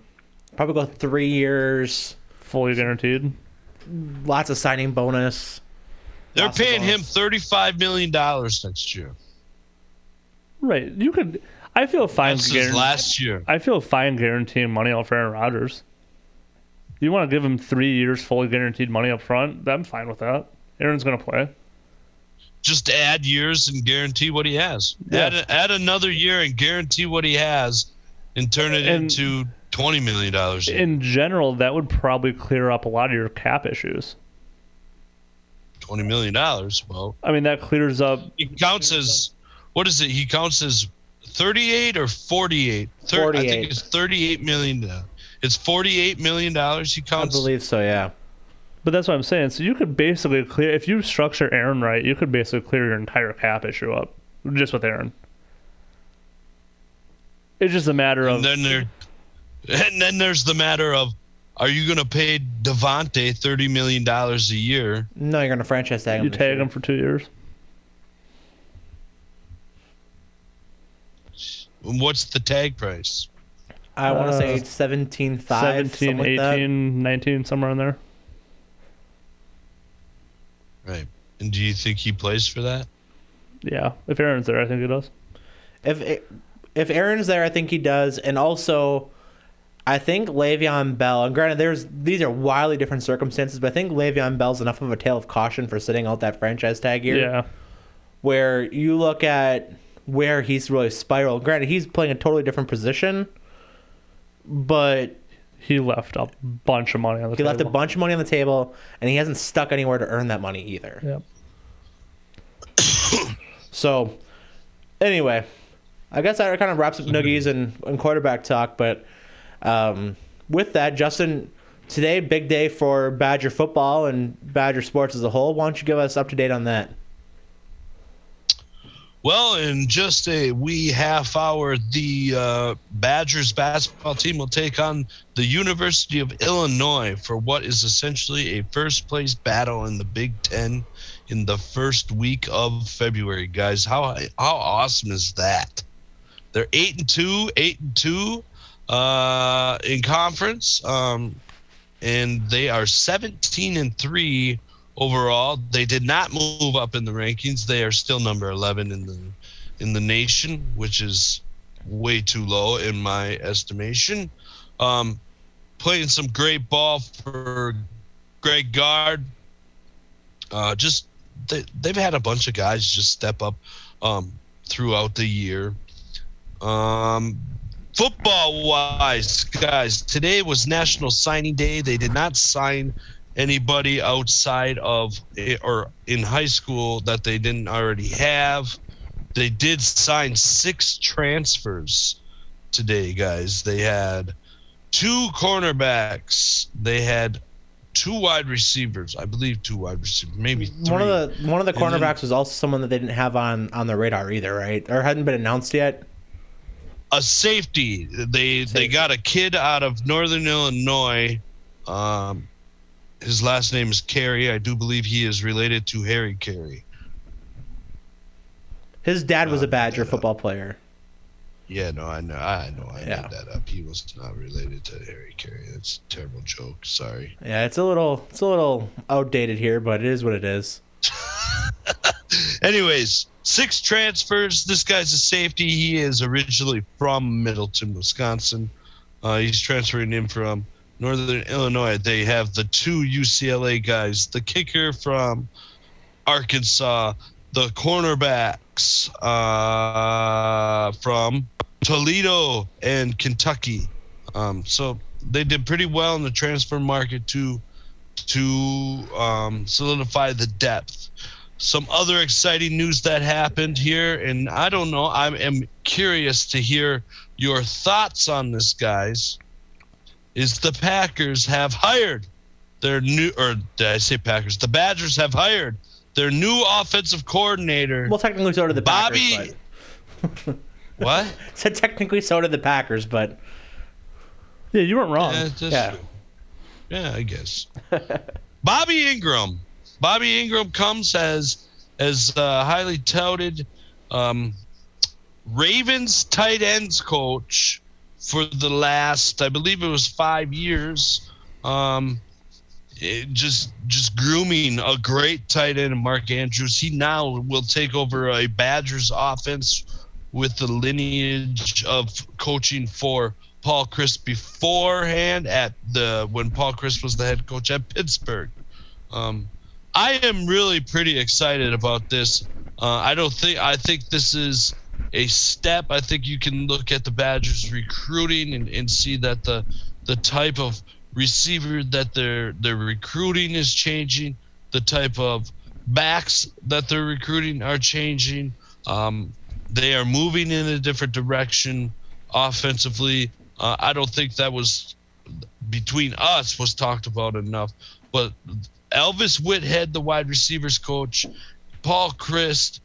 probably about 3 years. Fully guaranteed. Lots of signing bonus. They're paying him $35 million next year. Right. You could. I feel fine. Last year. I feel fine guaranteeing money out for Aaron Rodgers. You want to give him 3 years fully guaranteed money up front? I'm fine with that. Aaron's going to play. Just add years and guarantee what he has. Yeah. Add another year and guarantee what he has and turn it into $20 million. In general, that would probably clear up a lot of your cap issues. $20 million? Well, I mean, that clears up. He counts as, what is it? He counts as 38 or 48? 48. I think it's $38 million. It's $48 million he counts. I believe so, yeah. But that's what I'm saying. So you could basically clear, if you structure Aaron right, you could basically clear your entire cap issue up just with Aaron. It's just a matter of. And then there's the matter of, are you going to pay Devontae $30 million a year? No, you're going to franchise tag him. You tag him for 2 years. What's the tag price? I want to say $17.5 million. 17, like 18, that. 19, somewhere in there. Right. And do you think he plays for that? Yeah. If Aaron's there, I think he does. If Aaron's there, I think he does. And also, I think Le'Veon Bell, and granted, these are wildly different circumstances, but I think Le'Veon Bell's enough of a tale of caution for sitting out that franchise tag year. Yeah. Where you look at where he's really spiraled. Granted, he's playing a totally different position, but he left a bunch of money on the table. He left a bunch of money on the table, and he hasn't stuck anywhere to earn that money either. Yep. So, anyway, I guess that kind of wraps up Noogies and quarterback talk, but. With that, Justin, today, big day for Badger football and Badger sports as a whole. Why don't you give us up to date on that? Well, in just a wee half hour, the Badgers basketball team will take on the University of Illinois for what is essentially a first-place battle in the Big Ten in the first week of February. Guys, how awesome is that? They're 8-2, 8-2. In conference, and they are 17-3 overall. They did not move up in the rankings. They are still number 11 in the nation, which is way too low in my estimation. Playing some great ball for Greg Gard. They've had a bunch of guys just step up throughout the year. Football-wise, guys, today was National Signing Day. They did not sign anybody outside of or in high school that they didn't already have. They did sign 6 transfers today, guys. They had 2 cornerbacks. They had 2 wide receivers. I believe 2 wide receivers, maybe 3. One of the cornerbacks was also someone that they didn't have on their radar either, right? Or hadn't been announced yet. A safety. They got a kid out of Northern Illinois. His last name is Carey. I do believe he is related to Harry Carey. His dad was a Badger football player. Yeah, no, I know. I made that up. He was not related to Harry Carey. That's a terrible joke. Sorry. Yeah, it's a little outdated here, but it is what it is. Anyways, 6 transfers. This guy's a safety. He is originally from Middleton, Wisconsin. He's transferring in from Northern Illinois. They have the 2 UCLA guys, the kicker from Arkansas, the cornerbacks from Toledo and Kentucky. So they did pretty well in the transfer market to solidify the depth. Some other exciting news that happened here, and I don't know. I am curious to hear your thoughts on this, guys. Is the Packers have hired their new, or did I say Packers? The Badgers have hired their new offensive coordinator. Well, technically so did the Packers. Bobby. What? I said technically so did the Packers, but. Yeah, you weren't wrong. Yeah, I guess. Bobby Ingram. Bobby Ingram comes as highly touted Ravens tight ends coach for the last, I believe it was 5 years. Just grooming a great tight end, Mark Andrews. He now will take over a Badgers offense with the lineage of coaching for Paul Chris beforehand when Paul Chris was the head coach at Pittsburgh. I am really pretty excited about this. I think this is a step. I think you can look at the Badgers recruiting and see that the type of receiver that they're recruiting is changing. The type of backs that they're recruiting are changing. They are moving in a different direction offensively. I don't think that was between us was talked about enough, but Elvis Whithead, the wide receivers coach, Paul Christ,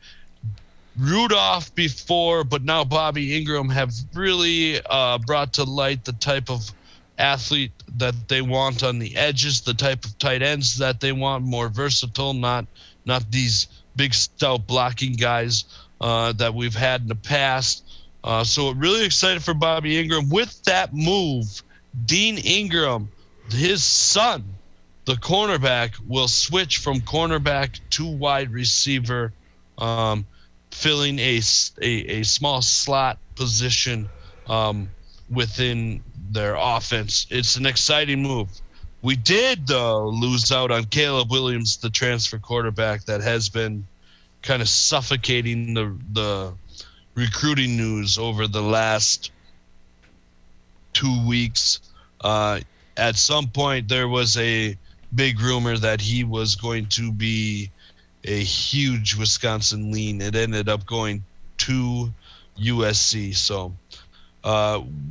Rudolph before, but now Bobby Ingram have really brought to light the type of athlete that they want on the edges, the type of tight ends that they want, more versatile, not these big stout blocking guys that we've had in the past. So really excited for Bobby Ingram. With that move, Dean Ingram, his son, the cornerback, will switch from cornerback to wide receiver, filling a small slot position within their offense. It's an exciting move. We did, though, lose out on Caleb Williams, the transfer quarterback that has been kind of suffocating the recruiting news over the last 2 weeks. At some point, there was a big rumor that he was going to be a huge Wisconsin lean. It ended up going to USC. So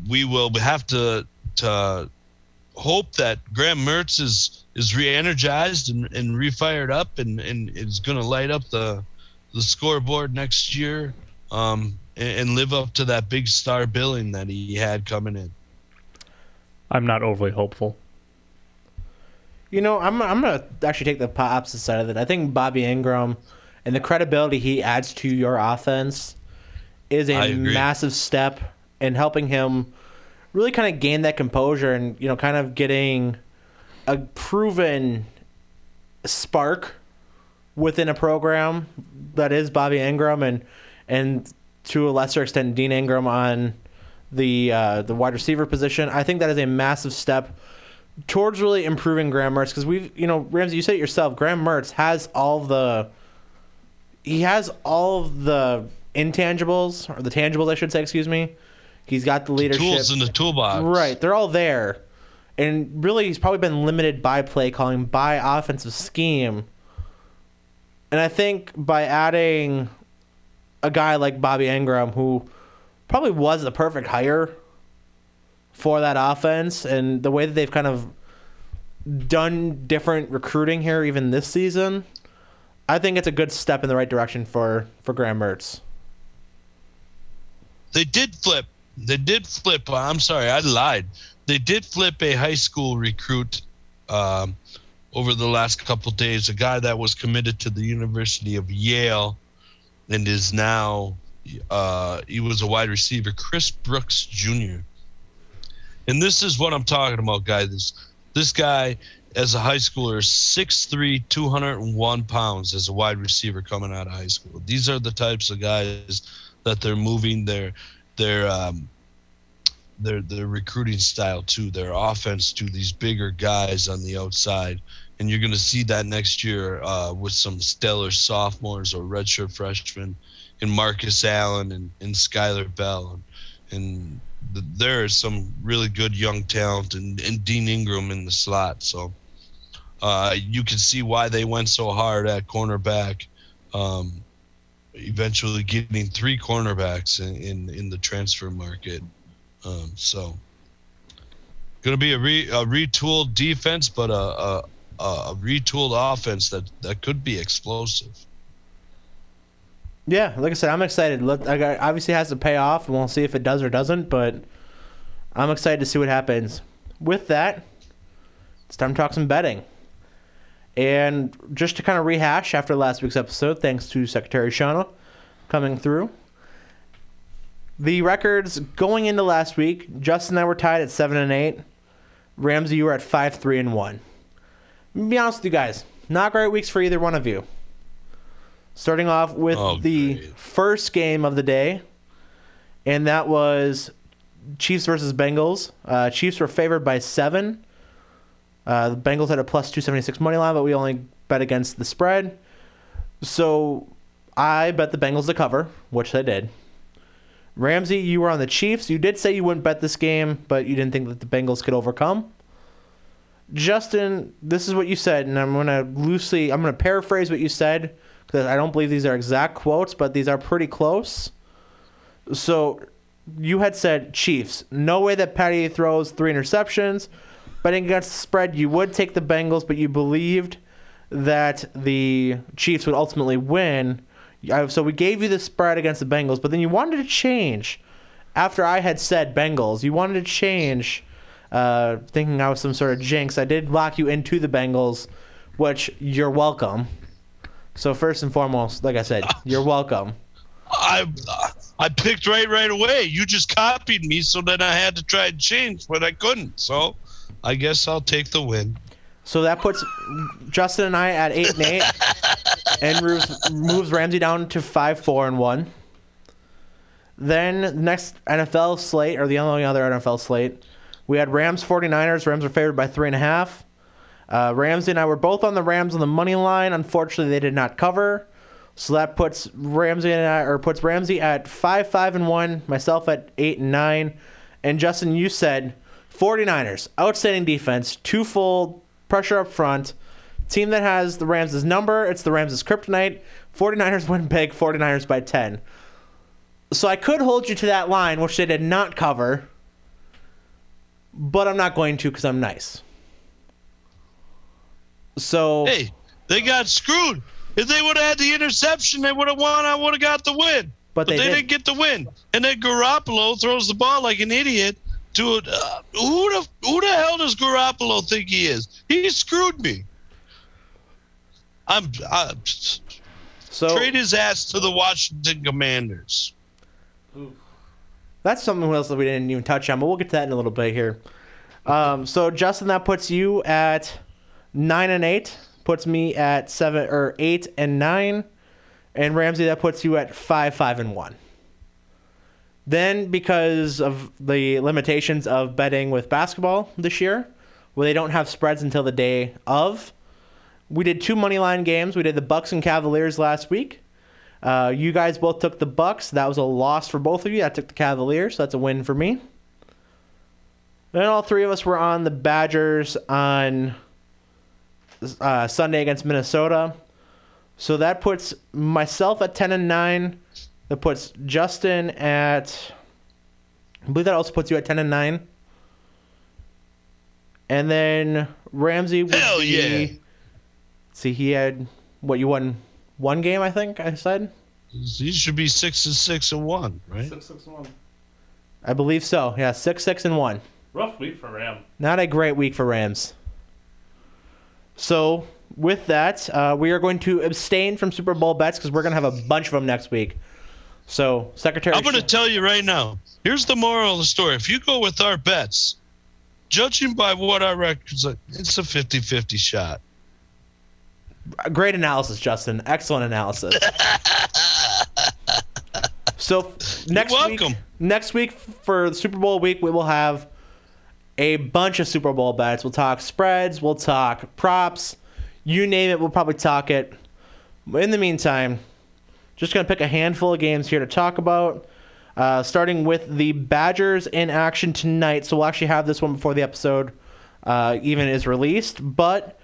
we will have to hope that Graham Mertz is re-energized and re-fired up and is going to light up the scoreboard next year. And live up to that big star billing that he had coming in. I'm not overly hopeful. You know, I'm going to actually take the opposite side of it. I think Bobby Ingram and the credibility he adds to your offense is a massive step in helping him really kind of gain that composure and, you know, kind of getting a proven spark within a program that is Bobby Ingram and to a lesser extent, Dean Ingram on the wide receiver position. I think that is a massive step towards really improving Graham Mertz, because we've, you know, Ramsay, you said it yourself, Graham Mertz has all of the intangibles, or the tangibles, I should say, excuse me. He's got the leadership. The tools in the toolbox. Right, they're all there. And really, he's probably been limited by play calling, by offensive scheme. And I think by adding a guy like Bobby Ingram, who probably was the perfect hire for that offense, and the way that they've kind of done different recruiting here even this season, I think it's a good step in the right direction for Graham Mertz. They did flip. I'm sorry, I lied. They did flip a high school recruit over the last couple of days, a guy that was committed to the University of Yale, and is now, he was a wide receiver, Chris Brooks Jr. And this is what I'm talking about, guys. This guy, as a high schooler, is 6'3", 201 pounds as a wide receiver coming out of high school. These are the types of guys that they're moving their recruiting style to, their offense to, these bigger guys on the outside. And you're going to see that next year with some stellar sophomores or redshirt freshmen and Marcus Allen and Skylar Bell. And there is some really good young talent and Dean Ingram in the slot. So you can see why they went so hard at cornerback, eventually getting three cornerbacks in the transfer market. So going to be a retooled defense, but a retooled offense that could be explosive. Yeah, like I said, I'm excited. Look, obviously has to pay off, and we'll see if it does or doesn't, but I'm excited to see what happens. With that, it's time to talk some betting. And just to kind of rehash after last week's episode, thanks to Secretary Shauna coming through. The records going into last week, Justin and I were tied at 7-8. Ramsay, you were at 5-3-1. Be honest with you guys, not great weeks for either one of you. Starting off with the first game of the day, and that was Chiefs versus Bengals. Chiefs were favored by 7. The Bengals had a plus 276 money line, but we only bet against the spread. So I bet the Bengals to cover, which they did. Ramsay, you were on the Chiefs. You did say you wouldn't bet this game, but you didn't think that the Bengals could overcome. Justin, this is what you said, and I'm going to paraphrase what you said, because I don't believe these are exact quotes, but these are pretty close. So you had said, Chiefs, no way that Patty throws 3 interceptions. Betting against the spread, you would take the Bengals, but you believed that the Chiefs would ultimately win. So we gave you the spread against the Bengals, but then you wanted to change. After I had said Bengals, you wanted to change, thinking I was some sort of jinx. I did lock you into the Bengals, which you're welcome. So first and foremost, like I said, you're welcome. I picked right away. You just copied me, so then I had to try and change, but I couldn't. So I guess I'll take the win. So that puts Justin and I at 8-8, and moves Ramsay down to 5-4-1. Then next NFL slate, or the only other NFL slate, we had Rams 49ers. Rams are favored by 3.5. Ramsay and I were both on the Rams on the money line. Unfortunately, they did not cover. So that puts Ramsay at 5-5-1, myself at 8-9, and Justin, you said 49ers, outstanding defense, twofold pressure up front, team that has the Rams' number. It's the Rams' kryptonite. 49ers win big. 49ers by 10. So I could hold you to that line, which they did not cover, but I'm not going to because I'm nice. So hey, they got screwed. If they would have had the interception, they would have won. I would have got the win. But they didn't get the win. And then Garoppolo throws the ball like an idiot. Dude, who the hell does Garoppolo think he is? He screwed me. Trade his ass to the Washington Commanders. That's something else that we didn't even touch on, but we'll get to that in a little bit here. So Justin, that puts you at 9-8. Puts me at 8-9, and Ramsay, that puts you at 5-5-1. Then, because of the limitations of betting with basketball this year, where they don't have spreads until the day of, we did two money line games. We did the Bucks and Cavaliers last week. You guys both took the Bucks. That was a loss for both of you. I took the Cavaliers, so that's a win for me. Then all three of us were on the Badgers on Sunday against Minnesota. So that puts myself at 10-9. That puts Justin at, I believe that also puts you at 10-9. And then Ramsay would be, see, he had you won one game, I think I said. He should be 6-6-1, right? 6-6-1. I believe so. Yeah, 6-6-1. Rough week for Rams. Not a great week for Rams. So with that, we are going to abstain from Super Bowl bets because we're going to have a bunch of them next week. So, Secretary, I'm going to tell you right now. Here's the moral of the story. If you go with our bets, judging by what our records are, it's a 50-50 shot. Great analysis, Justin. Excellent analysis. So next week for Super Bowl week, we will have a bunch of Super Bowl bets. We'll talk spreads. We'll talk props. You name it, we'll probably talk it. In the meantime, just going to pick a handful of games here to talk about, starting with the Badgers in action tonight. So we'll actually have this one before the episode even is released. But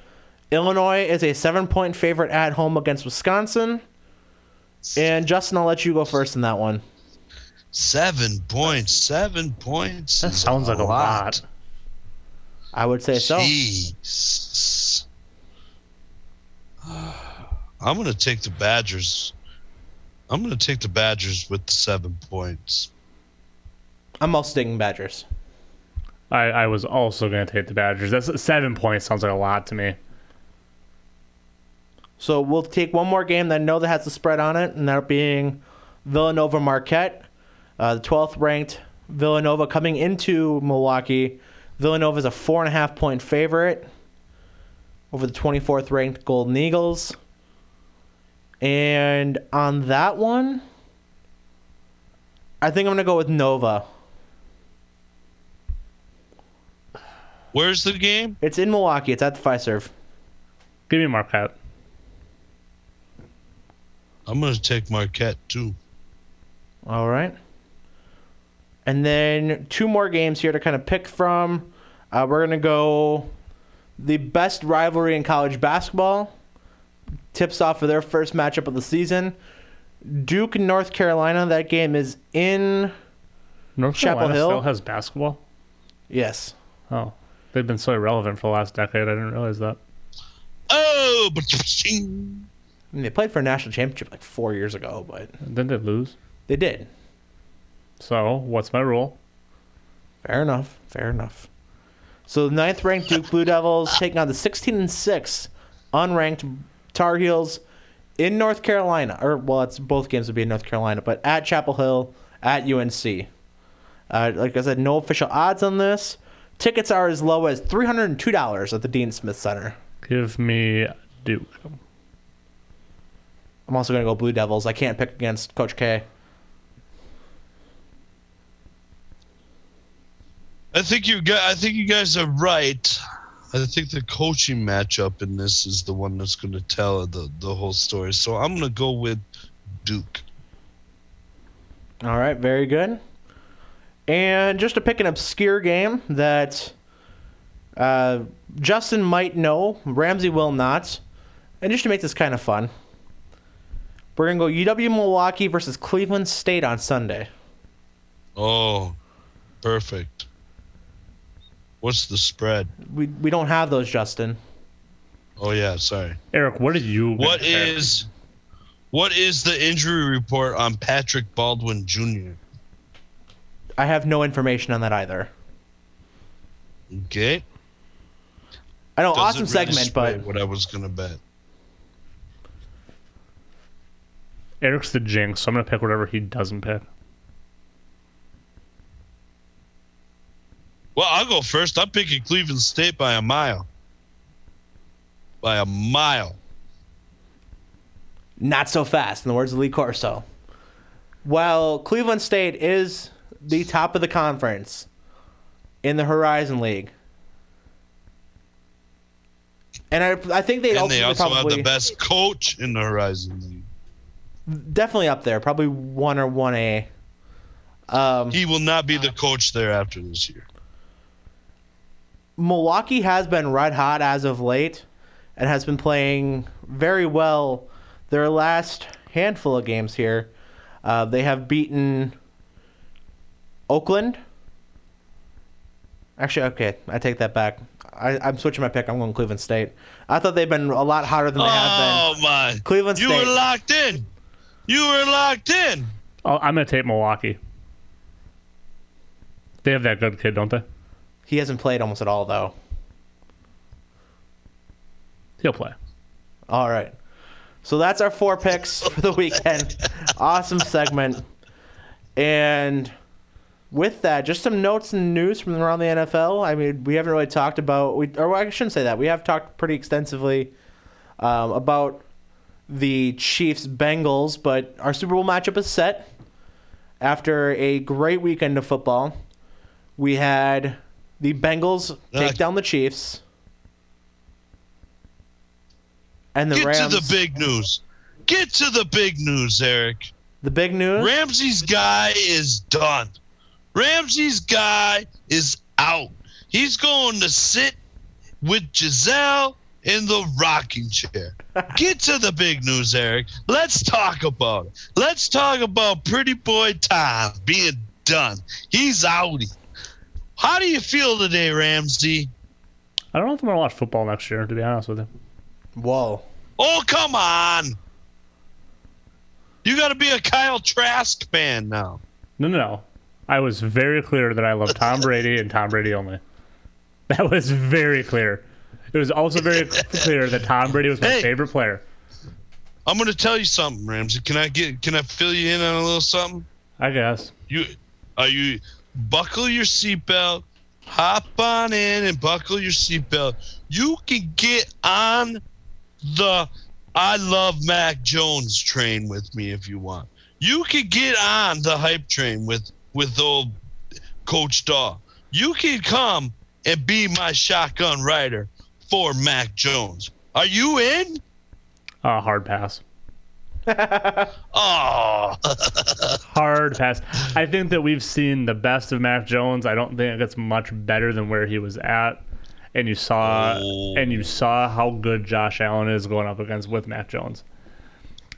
Illinois is a 7-point favorite at home against Wisconsin. And Justin, I'll let you go first in that one. 7 points. 7 points. That sounds like a lot. I would say so. Jeez. I'm going to take the Badgers. I'm going to take the Badgers with the 7 points. I'm also taking Badgers. I was also going to take the Badgers. That's 7 points. Sounds like a lot to me. So we'll take one more game that I know that has the spread on it, and that being Villanova-Marquette. The 12th ranked Villanova coming into Milwaukee. Villanova is a 4.5-point favorite over the 24th ranked Golden Eagles. And on that one, I think I'm going to go with Nova. Where's the game? It's in Milwaukee. It's at the Fiserv. Give me Marquette. I'm going to take Marquette, too. All right. And then two more games here to kind of pick from. We're going to go the best rivalry in college basketball. Tips off for their first matchup of the season. Duke and North Carolina. That game is in North Chapel Hill. Still has basketball? Yes. Oh. They've been so irrelevant for the last decade. I didn't realize that. Oh. I mean, they played for a national championship like 4 years ago, but... Didn't they lose? They did. So, what's my rule? Fair enough. Fair enough. So, the 9th-ranked Duke Blue Devils taking on the 16-6 unranked Tar Heels in North Carolina. Or, well, it's both games would be in North Carolina, but at Chapel Hill, at UNC. Like I said, no official odds on this. Tickets are as low as $302 at the Dean Smith Center. Give me Duke. I'm also going to go Blue Devils. I can't pick against Coach K. I think you guys are right. I think the coaching matchup in this is the one that's going to tell the whole story. So I'm going to go with Duke. All right, very good. And just to pick an obscure game that Justin might know, Ramsay will not. And just to make this kind of fun, we're going to go UW-Milwaukee versus Cleveland State on Sunday. Oh, perfect. What's the spread? We don't have those, Justin. Oh, yeah, sorry. Eric, what did you... What is the injury report on Patrick Baldwin Jr.? I have no information on that either. Okay. I know, awesome segment, but... what I was going to bet. Eric's the jinx, so I'm going to pick whatever he doesn't pick. Well, I'll go first. I'm picking Cleveland State by a mile. By a mile. Not so fast, in the words of Lee Corso. While Cleveland State is the top of the conference in the Horizon League. And I think they also have the best coach in the Horizon League. Definitely up there, probably 1 or 1A. He will not be the coach there after this year. Milwaukee has been red hot as of late and has been playing very well their last handful of games here. They have beaten... Oakland. Actually, okay, I take that back. I'm switching my pick. I'm going Cleveland State. I thought they'd been a lot hotter than they have been. Oh, my. Cleveland State. You were locked in. Oh, I'm going to take Milwaukee. They have that good kid, don't they? He hasn't played almost at all, though. He'll play. All right. So that's our 4 picks for the weekend. Awesome segment. And... with that, just some notes and news from around the NFL. I mean, we haven't really talked about... I shouldn't say that. We have talked pretty extensively about the Chiefs-Bengals, but our Super Bowl matchup is set after a great weekend of football. We had the Bengals take down the Chiefs. And the Rams... Get to the big news, Eric. The big news? Ramsey's guy is done. Ramsey's guy is out. He's going to sit with Giselle in the rocking chair. Get to the big news, Eric. Let's talk about it. Let's talk about Pretty Boy Tom being done. He's outie. How do you feel today, Ramsey? I don't know if I'm going to watch football next year, to be honest with you. Whoa. Oh, come on. You got to be a Kyle Trask fan now. No. I was very clear that I love Tom Brady and Tom Brady only. That was very clear. It was also very clear that Tom Brady was my favorite player. I'm going to tell you something, Ramsey. Can I fill you in on a little something? I guess. You buckle your seatbelt, hop on in and buckle your seatbelt. You can get on the I love Mac Jones train with me if you want. You can get on the hype train with old Coach Dahl. You can come and be my shotgun rider for Mac Jones. Are you in? Hard pass. Oh. Hard pass. I think that we've seen the best of Mac Jones. I don't think it gets much better than where he was at. And you saw how good Josh Allen is going up against with Mac Jones.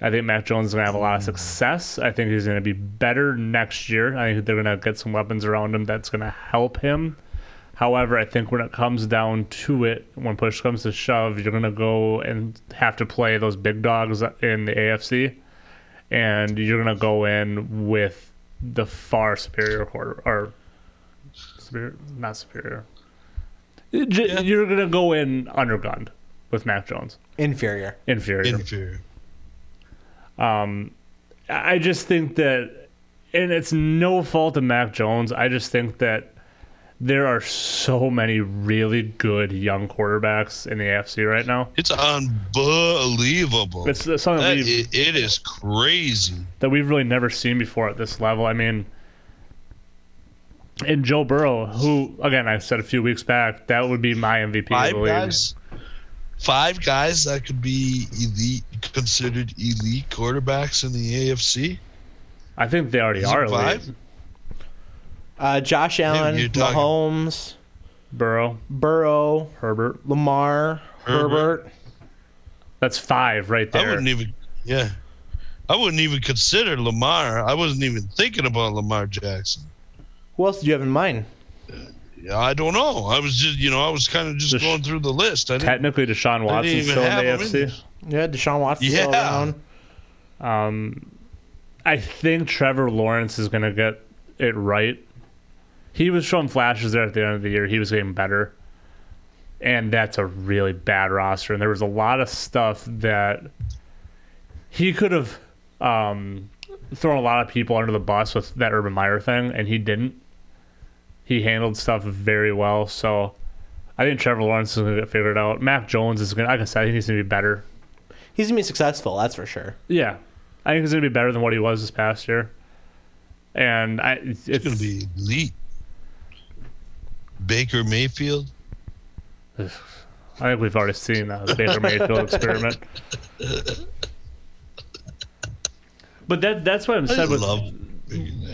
I think Mac Jones is going to have a lot of success. I think he's going to be better next year. I think they're going to get some weapons around him that's going to help him. However, I think when it comes down to it, when push comes to shove, you're going to go and have to play those big dogs in the AFC, and you're going to go in with the far superior quarter, or superior, not superior. You're going to go in undergunned with Mac Jones. Inferior. I just think that, and it's no fault of Mac Jones, I just think that there are so many really good young quarterbacks in the AFC right now. It's unbelievable. It's something it is crazy that we've really never seen before at this level. I mean, and Joe Burrow, who, again, I said a few weeks back, that would be my MVP. Five guys that could be elite, considered elite quarterbacks in the AFC. I think they already are elite. Josh Allen, Mahomes, Burrow, Herbert, Lamar, Herbert. That's five right there. I wouldn't even consider Lamar. I wasn't even thinking about Lamar Jackson. Who else did you have in mind? I don't know. I was just, I was kind of going through the list. Technically, Deshaun Watson's still in the AFC. Yeah, Deshaun Watson's still around. I think Trevor Lawrence is going to get it right. He was showing flashes there at the end of the year. He was getting better. And that's a really bad roster. And there was a lot of stuff that he could have thrown a lot of people under the bus with that Urban Meyer thing, and he didn't. He handled stuff very well. So I think Trevor Lawrence is going to get figured out. Mac Jones is going to, like I said, he needs to be better. He's going to be successful, that's for sure. Yeah. I think he's going to be better than what he was this past year. And it's going to be elite. Baker Mayfield? I think we've already seen that Baker Mayfield experiment. But that's what I'm saying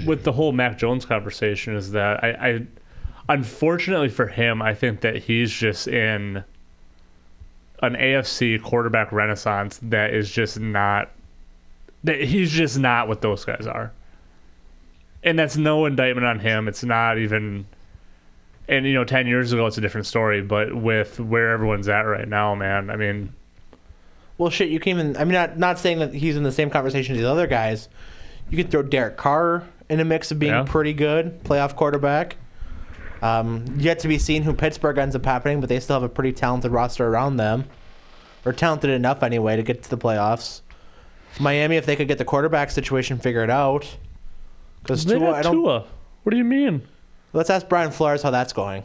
with the whole Mac Jones conversation is that I unfortunately for him, I think that he's just in an AFC quarterback renaissance that is just not – that he's just not what those guys are. And that's no indictment on him. It's not even – and, 10 years ago, it's a different story. But with where everyone's at right now, man, I mean – well, shit, you can even – I mean, not saying that he's in the same conversation as the other guys. You could throw Derek Carr in a mix of being pretty good, playoff quarterback. Yet to be seen who Pittsburgh ends up happening, but they still have a pretty talented roster around them. Or talented enough, anyway, to get to the playoffs. Miami, if they could get the quarterback situation figured out – because Tua. What do you mean? Let's ask Brian Flores how that's going.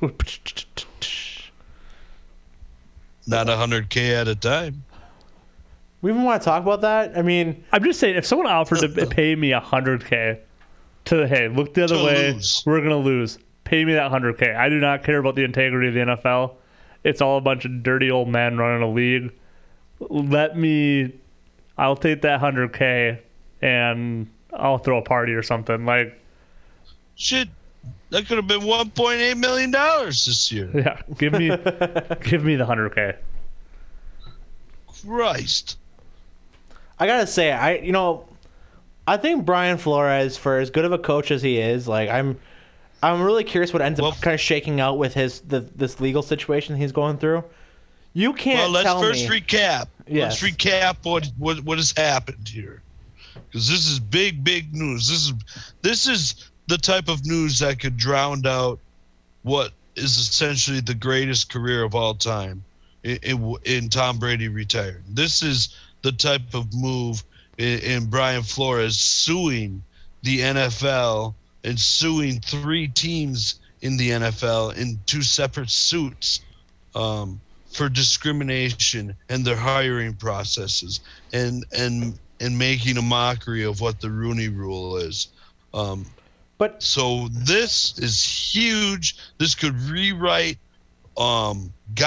Not 100K at a time. We even want to talk about that? I mean... I'm just saying, if someone offered to pay me 100K to, hey, look the other way, we're going to lose. Pay me that 100K. I do not care about the integrity of the NFL. It's all a bunch of dirty old men running a league. I'll take that 100K and... I'll throw a party or something. Like, shit, that could have been $1.8 million this year. Yeah, give me the 100K. Christ, I gotta say, I think Brian Flores, for as good of a coach as he is, like I'm really curious what ends up kind of shaking out with this legal situation he's going through. You can't. Well, recap. Yes. Let's recap what has happened here. Because this is big news. This is the type of news that could drown out what is essentially the greatest career of all time in Tom Brady retired. This is the type of move in Brian Flores suing the NFL and suing three teams in the NFL in two separate suits for discrimination and their hiring processes and making a mockery of what the Rooney Rule is. So this is huge. This could rewrite guidelines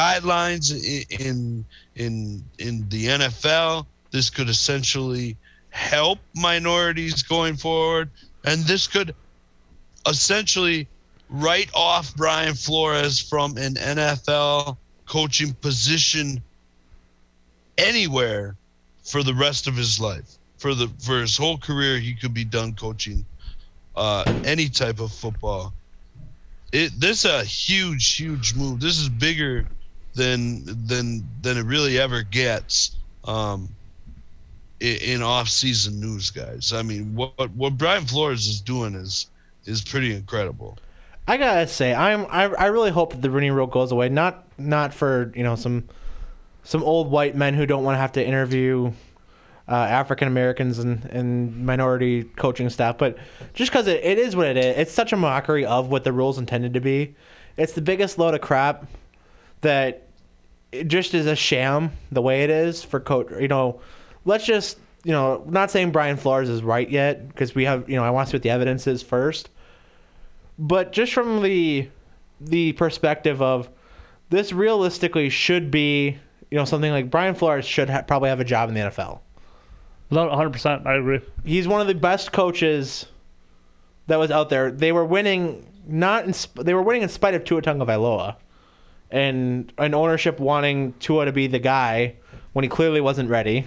in the NFL. This could essentially help minorities going forward, and this could essentially write off Brian Flores from an NFL coaching position anywhere for the rest of his life. For his whole career, he could be done coaching any type of football. This is a huge, huge move. This is bigger than it really ever gets in off-season news, guys. I mean, what Brian Flores is doing is pretty incredible. I gotta say, I really hope that the Rooney Rule goes away. Not for, you know, some old white men who don't want to have to interview African Americans and minority coaching staff, but just because it is what it is. It's such a mockery of what the rules intended to be. It's the biggest load of crap that it just is a sham the way it is for coach. You know, let's just, you know, not saying Brian Flores is right yet, because we have, you know, I want to see what the evidence is first, but just from the perspective of this realistically should be, you know, something like Brian Flores should probably have a job in the NFL. 100%, I agree. He's one of the best coaches that was out there. They were winning, in spite of Tua Tagovailoa, and an ownership wanting Tua to be the guy when he clearly wasn't ready.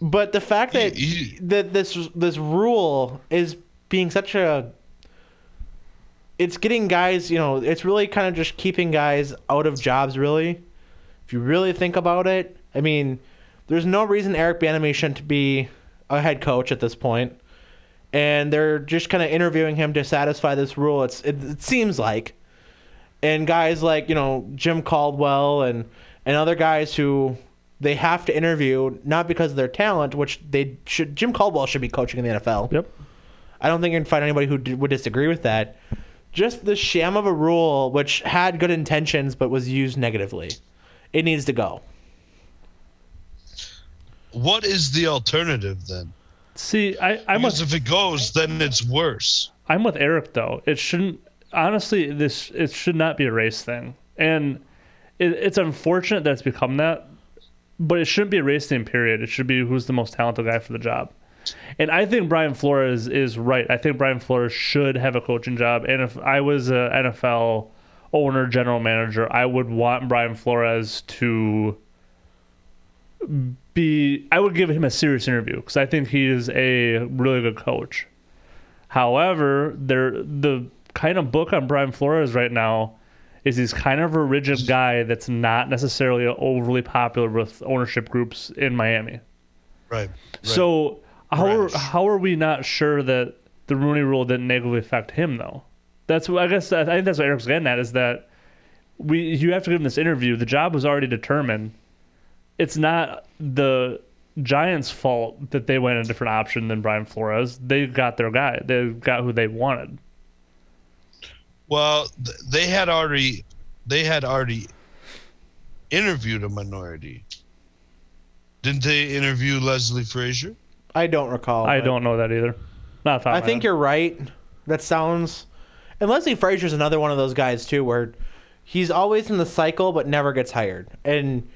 But the fact that this rule is being such a, it's getting guys, you know, it's really kind of just keeping guys out of jobs, really. If you really think about it, I mean, there's no reason Eric Bieniemy shouldn't be a head coach at this point. And they're just kind of interviewing him to satisfy this rule, it seems like. And guys like, you know, Jim Caldwell and other guys who they have to interview, not because of their talent, which they should. Jim Caldwell should be coaching in the NFL. Yep. I don't think you can find anybody who would disagree with that. Just the sham of a rule, which had good intentions but was used negatively. It needs to go. What is the alternative then? See, if it goes, then it's worse. I'm with Eric though. It shouldn't. Honestly, it should not be a race thing, and it's unfortunate that it's become that. But it shouldn't be a race thing. Period. It should be who's the most talented guy for the job. And I think Brian Flores is right. I think Brian Flores should have a coaching job. And if I was an NFL owner, general manager, I would want Brian Flores to be, I would give him a serious interview because I think he is a really good coach. However, the kind of book on Brian Flores right now is he's kind of a rigid guy that's not necessarily overly popular with ownership groups in Miami. Right. So how are we not sure that the Rooney Rule didn't negatively affect him though? That's what I think that's what Eric's getting at, is that you have to give him this interview. The job was already determined. It's not the Giants' fault that they went a different option than Brian Flores. They got their guy. They got who they wanted. Well, they had already interviewed a minority. Didn't they interview Leslie Frazier? I don't recall. I don't know that either. Not I think you're right. That sounds. And Leslie Frazier's another one of those guys too, where he's always in the cycle but never gets hired. And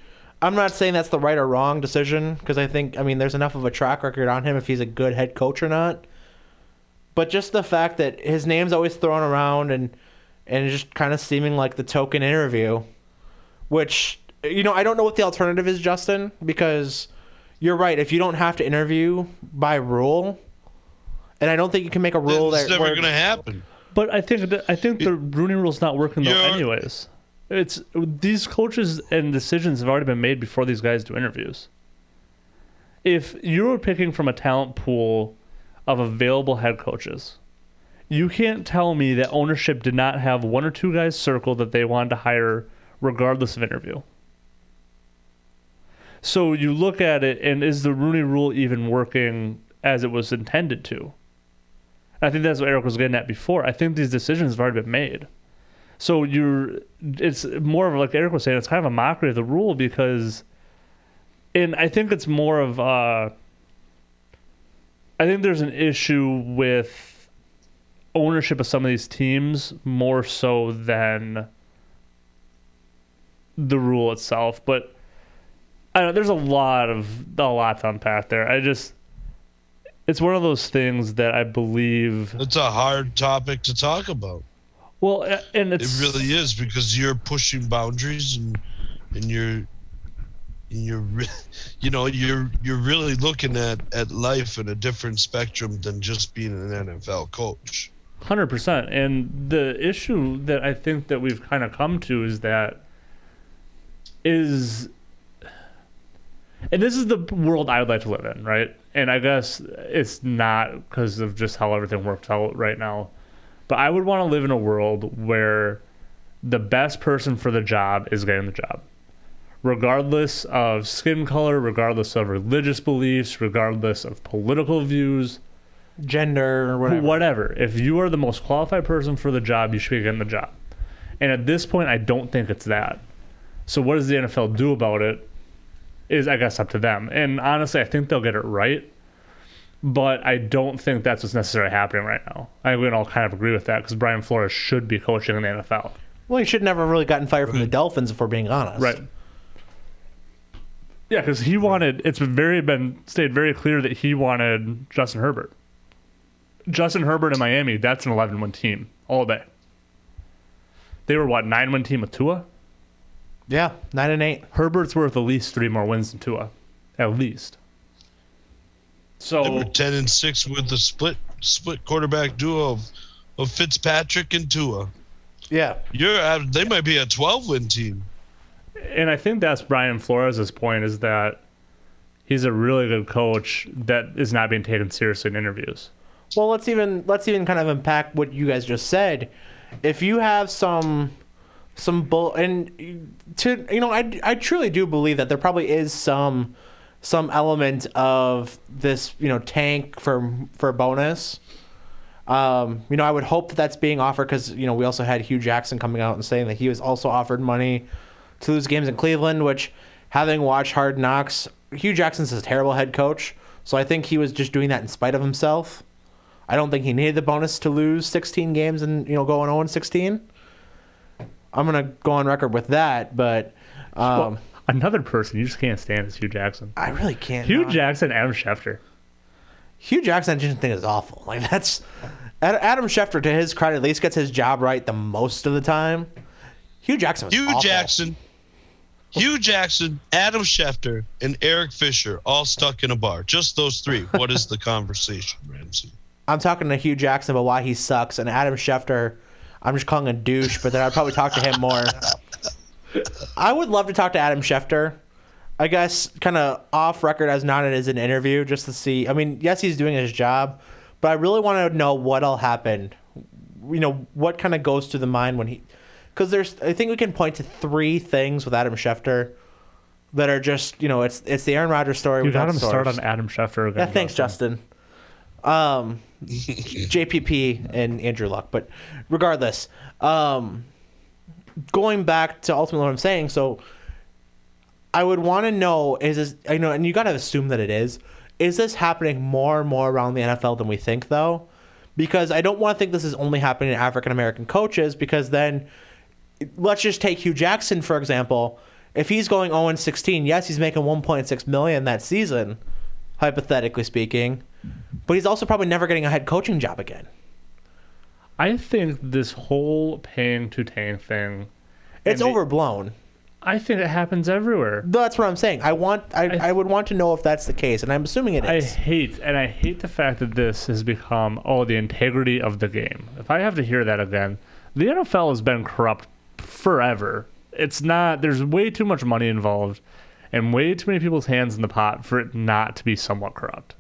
I'm not saying that's the right or wrong decision, because I mean, there's enough of a track record on him if he's a good head coach or not. But just the fact that his name's always thrown around and just kind of seeming like the token interview, which, you know, I don't know what the alternative is, Justin, because you're right. If you don't have to interview by rule, and I don't think you can make a rule that's never going to happen. But I think the Rooney Rule's not working though, anyways. It's these coaches and decisions have already been made before these guys do interviews. If you were picking from a talent pool of available head coaches, you can't tell me that ownership did not have one or two guys circled that they wanted to hire regardless of interview. So you look at it, and is the Rooney Rule even working as it was intended to? I think that's what Eric was getting at before. I think these decisions have already been made. So it's more of, like Eric was saying, it's kind of a mockery of the rule because, and I think it's more of, I think there's an issue with ownership of some of these teams more so than the rule itself. But I don't know, there's a lot to unpack there. It's one of those things that I believe. It's a hard topic to talk about. Well, and it really is, because you're pushing boundaries and you're really looking at life in a different spectrum than just being an NFL coach. 100%. And the issue that I think that we've kind of come to is that is, and this is the world I would like to live in, right? And I guess it's not because of just how everything works out right now. But I would want to live in a world where the best person for the job is getting the job, regardless of skin color, regardless of religious beliefs, regardless of political views, gender, or whatever. Whatever. If you are the most qualified person for the job, you should be getting the job. And at this point, I don't think it's that. So what does the NFL do about it is, I guess, up to them. And honestly, I think they'll get it right. But I don't think that's what's necessarily happening right now. I think we can all kind of agree with that because Brian Flores should be coaching in the NFL. Well, he should never really gotten fired from the Dolphins, if we're being honest. Right. Yeah, because he wanted, it's been stayed very clear that he wanted Justin Herbert. Justin Herbert in Miami, that's an 11-win team all day. They were, what, 9-win team with Tua? Yeah, 9-8. Herbert's worth at least 3 more wins than Tua. At least. So they were 10-6 with the split quarterback duo of Fitzpatrick and Tua. Yeah. They might be a 12-win team. And I think that's Brian Flores' point, is that he's a really good coach that is not being taken seriously in interviews. Well, let's even kind of unpack what you guys just said. If you have some bull, and to, you know, I truly do believe that there probably is some element of this, you know, tank for bonus. You know, I would hope that that's being offered because, you know, we also had Hugh Jackson coming out and saying that he was also offered money to lose games in Cleveland, which, having watched Hard Knocks, Hugh Jackson's a terrible head coach. So I think he was just doing that in spite of himself. I don't think he needed the bonus to lose 16 games and, you know, go on 0-16. I'm going to go on record with that, but... well, another person you just can't stand is Hugh Jackson. I really can't. Hugh Jackson, Adam Schefter. Hugh Jackson, I just think, is awful. Like, that's... Adam Schefter, to his credit, at least gets his job right the most of the time. Hugh Jackson was awful. Hugh Jackson, Adam Schefter, and Eric Fisher all stuck in a bar. Just those three. What is the conversation, Ramsay? I'm talking to Hugh Jackson about why he sucks, and Adam Schefter, I'm just calling a douche, but then I'd probably talk to him more. I would love to talk to Adam Schefter, I guess, kind of off record as not as an interview, just to see. I mean, yes, he's doing his job, but I really want to know what all happened. You know, what kind of goes through the mind when he – because I think we can point to 3 things with Adam Schefter that are just, you know, it's the Aaron Rodgers story. You got him start on Adam Schefter again. Yeah, thanks, Justin. JPP and Andrew Luck, but regardless, going back to ultimately what I'm saying, so I would want to know, is this, you know, and you got to assume that it is this happening more and more around the NFL than we think, though? Because I don't want to think this is only happening to African-American coaches, because then let's just take Hugh Jackson, for example. If he's going 0-16, yes, he's making $1.6 million that season, hypothetically speaking. But he's also probably never getting a head coaching job again. I think this whole paying to tank thing... It's overblown. I think it happens everywhere. That's what I'm saying. I would want to know if that's the case, and I'm assuming it is. I hate the fact that this has become, the integrity of the game. If I have to hear that again, the NFL has been corrupt forever. It's not... There's way too much money involved and way too many people's hands in the pot for it not to be somewhat corrupt.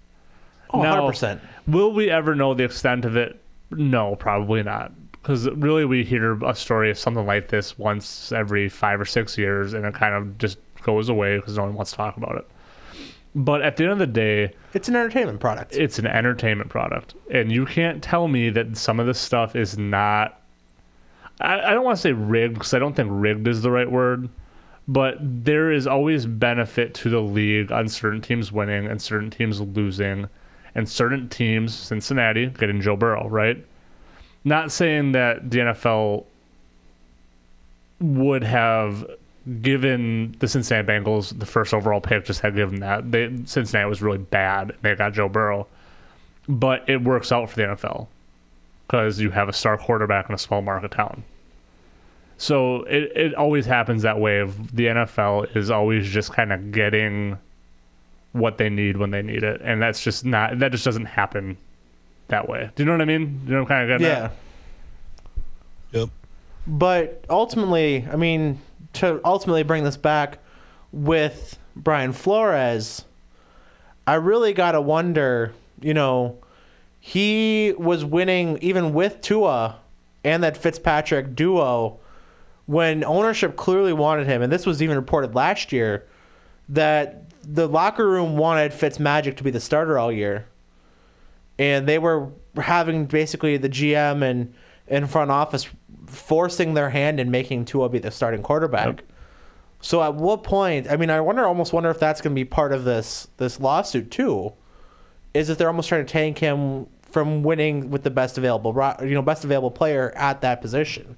Oh, now, 100%. Will we ever know the extent of it? No, probably not. Because really we hear a story of something like this once every 5 or 6 years, and it kind of just goes away because no one wants to talk about it. But at the end of the day... It's an entertainment product. It's an entertainment product. And you can't tell me that some of this stuff is not... I don't want to say rigged, because I don't think rigged is the right word. But there is always benefit to the league on certain teams winning and certain teams losing. And certain teams, Cincinnati, getting Joe Burrow, right? Not saying that the NFL would have given the Cincinnati Bengals the first overall pick, just had given that. Cincinnati was really bad. They got Joe Burrow. But it works out for the NFL because you have a star quarterback in a small market town. So it always happens that way. The NFL is always just kind of getting... what they need when they need it, and that just doesn't happen that way. Do you know what I mean? You know what I'm kind of getting at? Yeah. Yep. But ultimately, I mean, to ultimately bring this back with Brian Flores, I really got to wonder, you know, he was winning even with Tua and that Fitzpatrick duo when ownership clearly wanted him. And this was even reported last year that the locker room wanted Fitzmagic to be the starter all year. And they were having basically the GM and front office forcing their hand and making Tua be the starting quarterback. Yep. So at what point, I mean, I almost wonder if that's going to be part of this lawsuit too, is that they're almost trying to tank him from winning with the best available player at that position.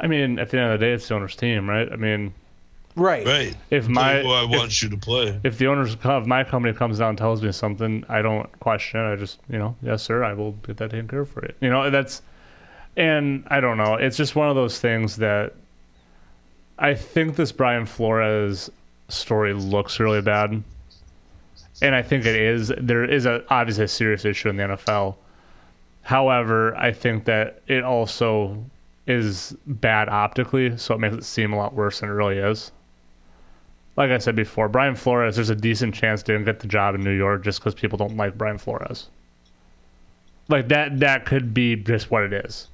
I mean, at the end of the day, it's the owner's team, right? I mean, right. If the owner's of my company comes down and tells me something, I don't question it. I just, you know, yes, sir, I will get that taken care of for you. You know, that's, and I don't know. It's just one of those things that I think this Brian Flores story looks really bad. And I think it is. There is obviously a serious issue in the NFL. However, I think that it also is bad optically, so it makes it seem a lot worse than it really is. Like I said before, Brian Flores, there's a decent chance didn't get the job in New York just because people don't like Brian Flores. Like that could be just what it is.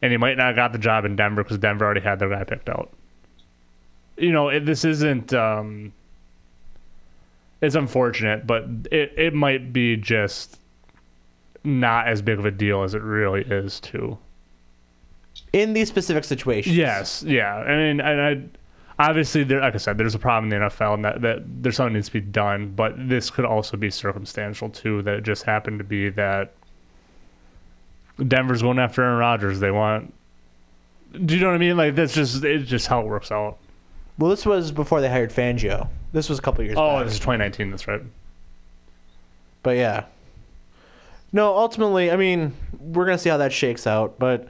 And he might not have got the job in Denver because Denver already had their guy picked out. You know, this isn't... It's unfortunate, but it might be just not as big of a deal as it really is, too. In these specific situations. Yes, yeah. I mean, obviously, like I said, there's a problem in the NFL, and that there's something that needs to be done, but this could also be circumstantial, too, that it just happened to be that Denver's going after Aaron Rodgers. They want... Do you know what I mean? Like, it's just how it works out. Well, this was before they hired Fangio. This was a couple years ago. Oh, this is 2019, that's right. But yeah. No, ultimately, I mean, we're going to see how that shakes out. But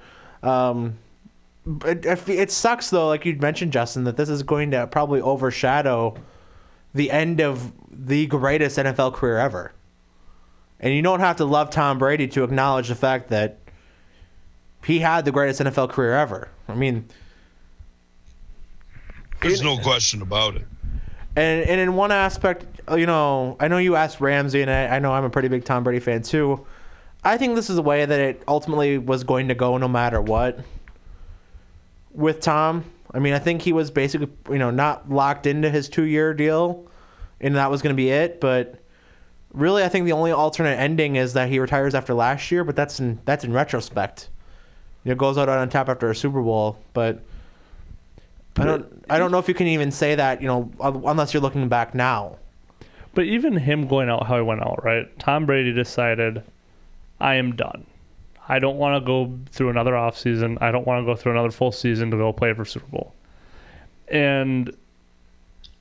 it sucks, though, like you mentioned, Justin, that this is going to probably overshadow the end of the greatest NFL career ever. And you don't have to love Tom Brady to acknowledge the fact that he had the greatest NFL career ever. I mean... There's no question about it. And in one aspect, you know, I know you asked Ramsay, and I know I'm a pretty big Tom Brady fan too. I think this is the way that it ultimately was going to go no matter what with Tom. I mean, I think he was basically, you know, not locked into his 2-year deal, and that was going to be it. But really, I think the only alternate ending is that he retires after last year, but that's in retrospect. You know, goes out on top after a Super Bowl, but... I don't know if you can even say that, you know, unless you're looking back now. But even him going out how he went out, right? Tom Brady decided, I am done. I don't want to go through another offseason. I don't want to go through another full season to go play for Super Bowl. And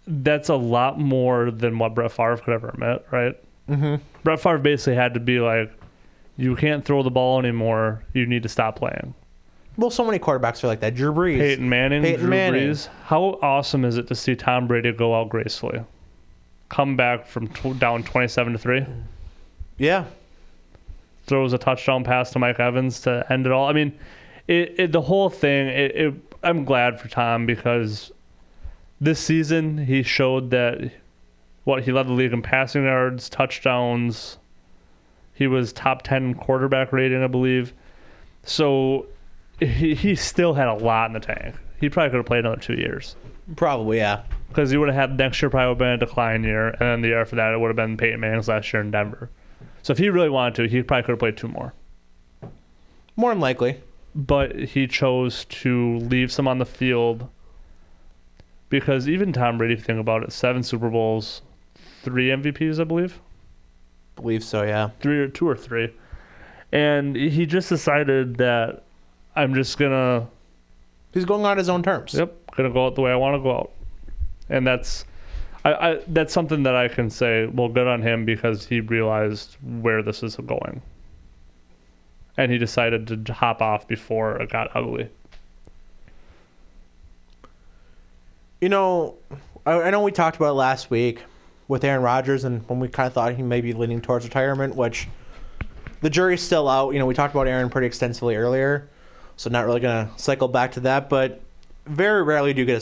that's a lot more than what Brett Favre could ever admit, right? Mm-hmm. Brett Favre basically had to be like, you can't throw the ball anymore. You need to stop playing. Well, so many quarterbacks are like that. Drew Brees. Peyton Manning. Drew Brees. How awesome is it to see Tom Brady go out gracefully? Come back from down 27-3? Yeah. Throws a touchdown pass to Mike Evans to end it all. I mean, the whole thing, I'm glad for Tom because this season he showed that he led the league in passing yards, touchdowns. He was top 10 quarterback rating, I believe. So... He still had a lot in the tank. He probably could have played another 2 years. Probably, yeah. Because he would have had next year probably would have been a decline year, and then the year after that it would have been Peyton Manning's last year in Denver. So if he really wanted to, he probably could have played 2 more. More than likely. But he chose to leave some on the field because even Tom Brady, if you think about it, 7 Super Bowls, 3 MVPs, I believe. Believe so, yeah. 2 or 3. And he just decided that I'm just going to... He's going on his own terms. Yep, going to go out the way I want to go out. And that's that's something that I can say, well, good on him because he realized where this is going. And he decided to hop off before it got ugly. You know, I know we talked about it last week, with Aaron Rodgers, and when we kind of thought he may be leaning towards retirement, which the jury's still out. You know, we talked about Aaron pretty extensively earlier, so not really going to cycle back to that. But very rarely do you get a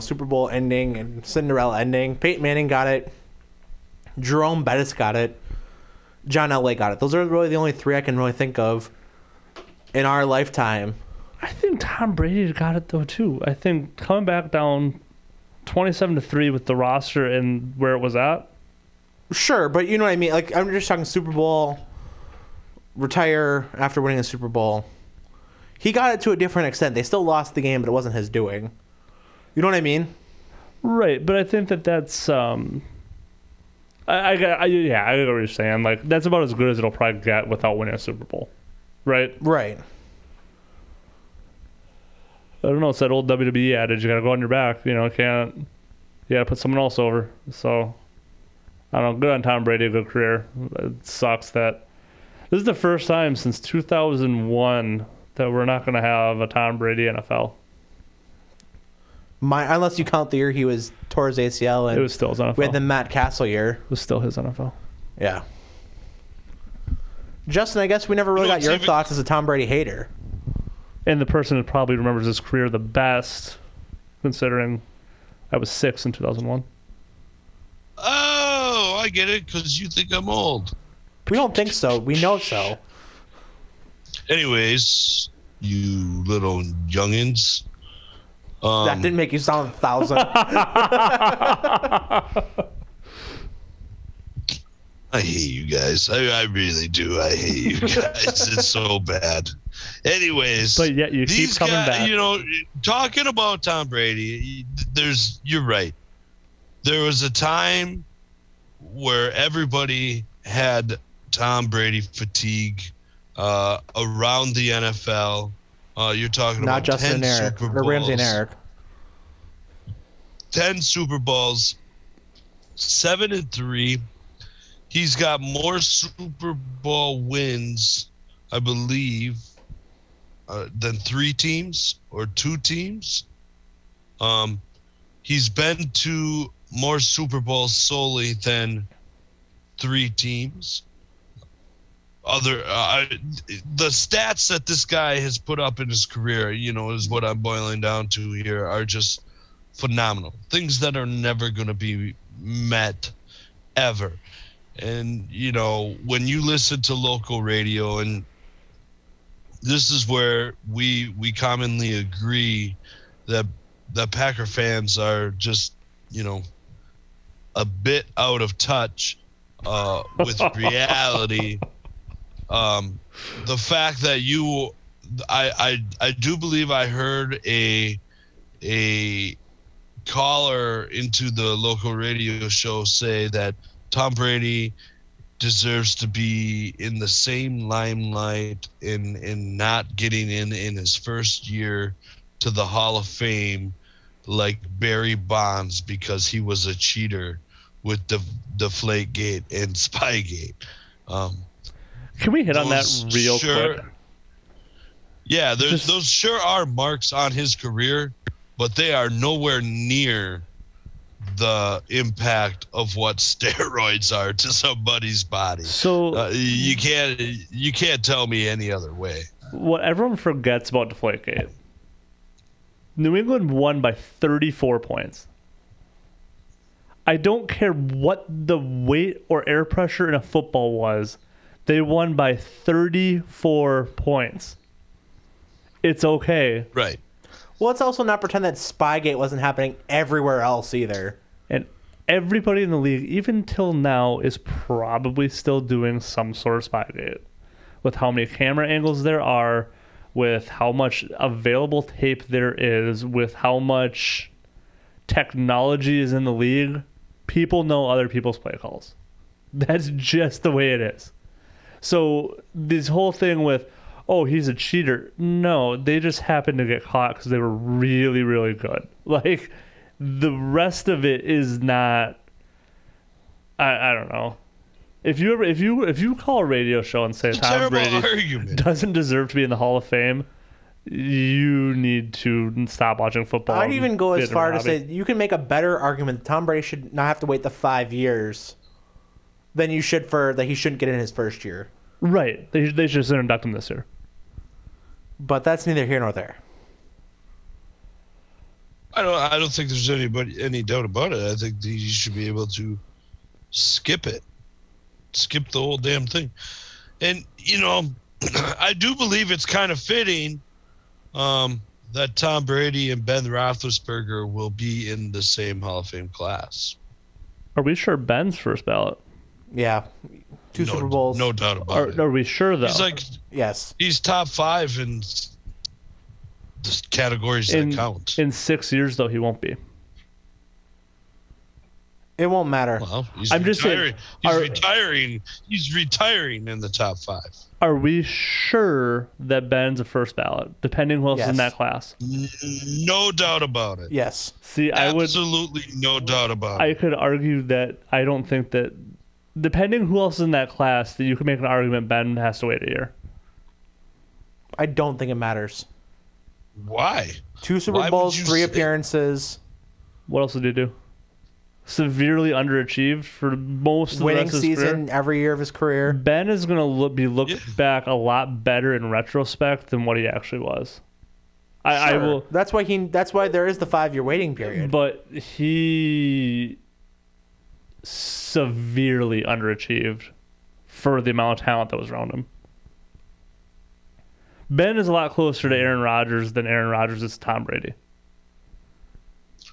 Super Bowl ending and Cinderella ending. Peyton Manning got it. Jerome Bettis got it. John Elway got it. Those are really the only three I can really think of in our lifetime. I think Tom Brady got it, though, too. I think coming back down 27-3 with the roster and where it was at. Sure, but you know what I mean. Like, I'm just talking Super Bowl, retire after winning a Super Bowl. He got it to a different extent. They still lost the game, but it wasn't his doing. You know what I mean? Right, but I think that's... I get what you're saying. Like, that's about as good as it'll probably get without winning a Super Bowl, right? Right. I don't know. It's that old WWE adage. You got to go on your back. You know, you got to put someone else over. So, I don't know. Good on Tom Brady. Good career. It sucks that this is the first time since 2001 that we're not going to have a Tom Brady NFL. Unless you count the year he tore his ACL, and it was still his NFL. We had the Matt Castle year. It was still his NFL. Yeah. Justin, I guess we never really got your thoughts as a Tom Brady hater. And the person who probably remembers his career the best, considering I was 6 in 2001. Oh, I get it, because you think I'm old. We don't think so. We know so. Anyways, you little youngins. That didn't make you sound 1,000. I hate you guys. I really do. I hate you guys. It's so bad. Anyways, but yet you keep coming back. You know, talking about Tom Brady, you're right. There was a time where everybody had Tom Brady fatigue around the NFL. You're talking about 10 Super Bowls. Ramsay and Eric. 10 Super Bowls, 7-3. He's got more Super Bowl wins, I believe, than 3 teams or 2 teams. He's been to more Super Bowls solely than 3 teams. The stats that this guy has put up in his career, you know, is what I'm boiling down to here, are just phenomenal. Things that are never going to be met ever. And, you know, when you listen to local radio, and this is where we commonly agree that the Packer fans are just, you know, a bit out of touch with reality. The fact that I do believe I heard a caller into the local radio show say that Tom Brady deserves to be in the same limelight in not getting in his first year to the Hall of Fame like Barry Bonds, because he was a cheater with the Deflategate and Spygate. Can we hit on that real quick? Yeah, those sure are marks on his career, but they are nowhere near the impact of what steroids are to somebody's body. So you can't tell me any other way. What everyone forgets about Deflategate, New England won by 34 points. I don't care what the weight or air pressure in a football was. They won by 34 points. It's okay. Right. Well, let's also not pretend that Spygate wasn't happening everywhere else either. And everybody in the league, even till now, is probably still doing some sort of Spygate. With how many camera angles there are, with how much available tape there is, with how much technology is in the league, people know other people's play calls. That's just the way it is. So this whole thing with, oh, he's a cheater. No, they just happened to get caught because they were really, really good. Like, the rest of it is not. I don't know. If you call a radio show and say Tom Brady doesn't deserve to be in the Hall of Fame, you need to stop watching football. I'd even go as far to say you can make a better argument. Tom Brady should not have to wait the 5 years than you should for that he shouldn't get in his first year. Right. They should just induct him this year. But that's neither here nor there. I don't think there's any doubt about it. I think you should be able to skip it. Skip the whole damn thing. And, you know, I do believe it's kind of fitting that Tom Brady and Ben Roethlisberger will be in the same Hall of Fame class. Are we sure Ben's first ballot? Yeah. Two Super Bowls. No doubt about it. Are we sure, though? He's like, yes. He's top five in the categories that count. In 6 years, though, he won't be. It won't matter. Well, he's retiring. He's retiring in the top five. Are we sure that Ben's a first ballot, depending who else is in that class? No doubt about it. Yes. See, absolutely no doubt about it. I could argue that I don't think that, depending who else is in that class, that you can make an argument Ben has to wait a year. I don't think it matters. Why? 2 Super Bowls, 3 appearances. What else did he do? Severely underachieved for most of the rest of his career. Winning season every year of his career. Ben is going to be looked back a lot better in retrospect than what he actually was. I will. That's why there is the 5-year waiting period. But he severely underachieved for the amount of talent that was around him. Ben is a lot closer to Aaron Rodgers than Aaron Rodgers is to Tom Brady.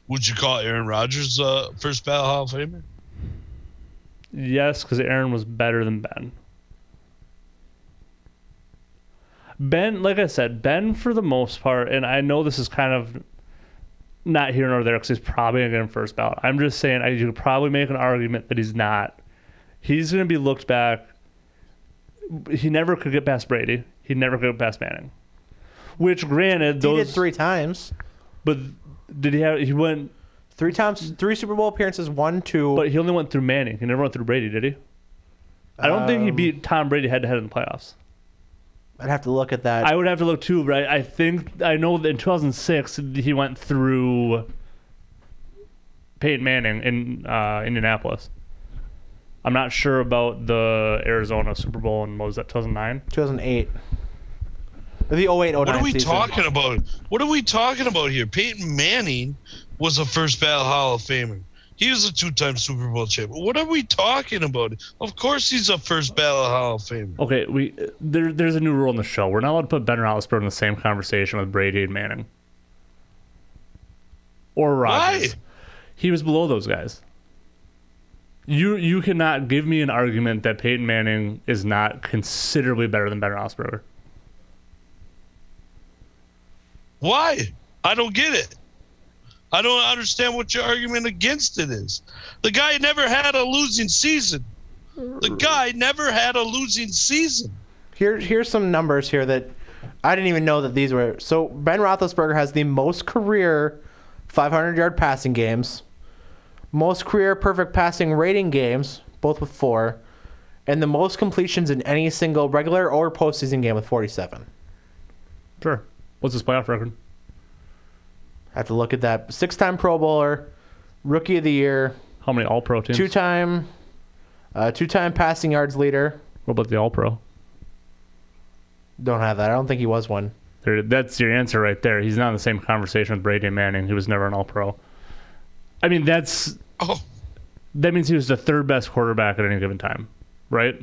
Would you call Aaron Rodgers first ballot Hall of Famer? Yes, because Aaron was better than Ben. Ben, like I said, Ben for the most part, and I know this is kind of not here nor there because he's probably going to get him first ballot. I'm just saying you could probably make an argument that he's not. He's going to be looked back. He never could get past Brady. He never could get past Manning. Which, granted, those... He did 3 times. But... He went 3 times, 3 Super Bowl appearances, 1, 2. But he only went through Manning. He never went through Brady, did he? I don't think he beat Tom Brady head-to-head in the playoffs. I'd have to look at that. I would have to look too, but I think I know that in 2006 he went through Peyton Manning in Indianapolis. I'm not sure about the Arizona Super Bowl in, what was that, 2009? 2008. The 08-09 What are we talking about? What are we talking about here? Peyton Manning was a first ballot Hall of Famer. He was a 2-time Super Bowl champion. What are we talking about? Of course he's a first ballot Hall of Famer. Okay, there's a new rule in the show. We're not allowed to put Ben Roethlisberger in the same conversation with Brady and Manning. Or Rodgers. Why? He was below those guys. You cannot give me an argument that Peyton Manning is not considerably better than Ben Roethlisberger. Why? I don't get it. I don't understand what your argument against it is. The guy never had a losing season. Here's some numbers here that I didn't even know that these were. So Ben Roethlisberger has the most career 500-yard passing games, most career perfect passing rating games, both with 4, and the most completions in any single regular or postseason game with 47. Sure. What's his playoff record? I have to look at that. 6-time Pro Bowler, Rookie of the Year. How many All-Pro teams? 2-time passing yards leader. What about the All-Pro? Don't have that. I don't think he was one. That's your answer right there. He's not in the same conversation with Brady and Manning. He was never an All-Pro. I mean, that means he was the 3rd best quarterback at any given time, right?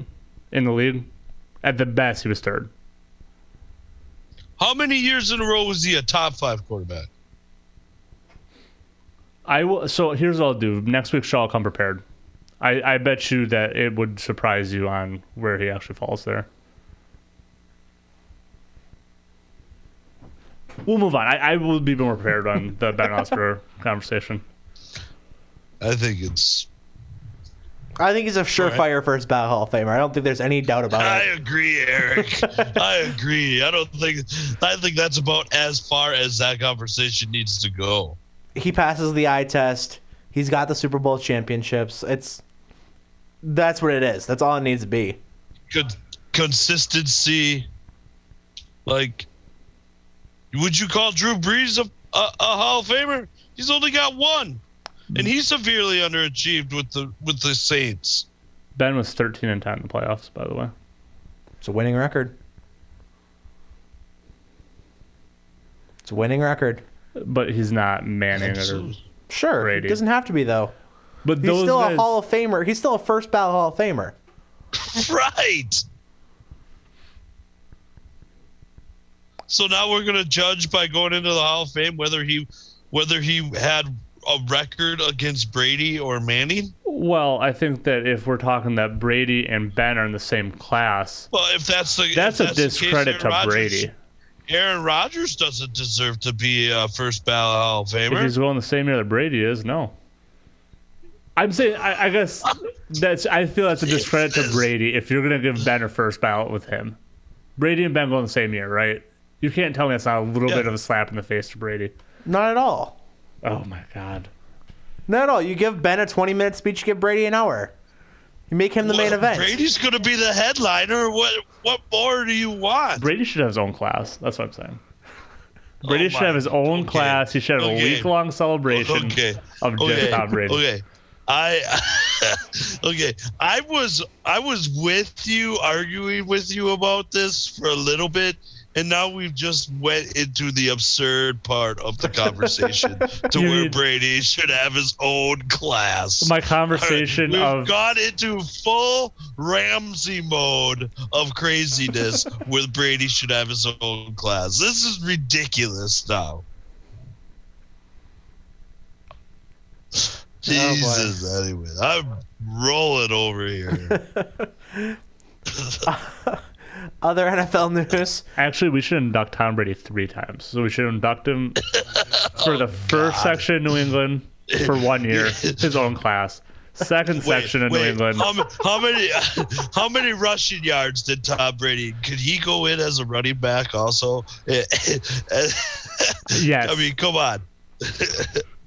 In the league? At the best, he was 3rd. How many years in a row was he a top 5 quarterback? I will. So here's what I'll do. Next week's show, I'll come prepared. I bet you that it would surprise you on where he actually falls there. We'll move on. I will be more prepared on the Ben Roethlisberger conversation. I think he's a surefire first ballot Hall of Famer. I don't think there's any doubt about it. I agree, Eric. I think that's about as far as that conversation needs to go. He passes the eye test. He's got the Super Bowl championships. That's what it is. That's all it needs to be. Good consistency. Like Would you call Drew Brees a Hall of Famer? He's only got one, and he severely underachieved with the Saints. Ben was 13-10 in the playoffs, by the way. It's a winning record. It's a winning record. But he's not Manning or sure. Brady. It doesn't have to be though. But he's still a Hall of Famer. He's still a first ballot Hall of Famer. Right. So now we're going to judge by going into the Hall of Fame whether he had a record against Brady or Manning? Well, I think that if we're talking that Brady and Ben are in the same class, well, that's a discredit to Brady. Aaron Rodgers doesn't deserve to be a first ballot Hall of Famer. If he's going the same year that Brady is, no. I'm saying I guess that's. I feel that's a discredit to Brady if you're going to give Ben a first ballot with him. Brady and Ben going the same year, right? You can't tell me that's not a little bit of a slap in the face to Brady. Not at all. Oh, my God. Not at all. You give Ben a 20-minute speech, you give Brady an hour. You make him the main event. Brady's going to be the headliner. What more do you want? Brady should have his own class. That's what I'm saying. Brady should have his own class. He should have a week-long celebration of just how Brady. Okay. I was with you, arguing with you about this for a little bit, and now we've just went into the absurd part of the conversation to where Brady should have his own class. My conversation we've got into full Ramsay mode of craziness with Brady should have his own class. This is ridiculous now. Jesus, oh anyway, I'm rolling over here. Other NFL news. Actually, we should induct Tom Brady 3 times. So we should induct him for the first section in New England for 1 year, his own class. Second section in New England. How many rushing yards did Tom Brady? Could he go in as a running back also? Yes. I mean, come on.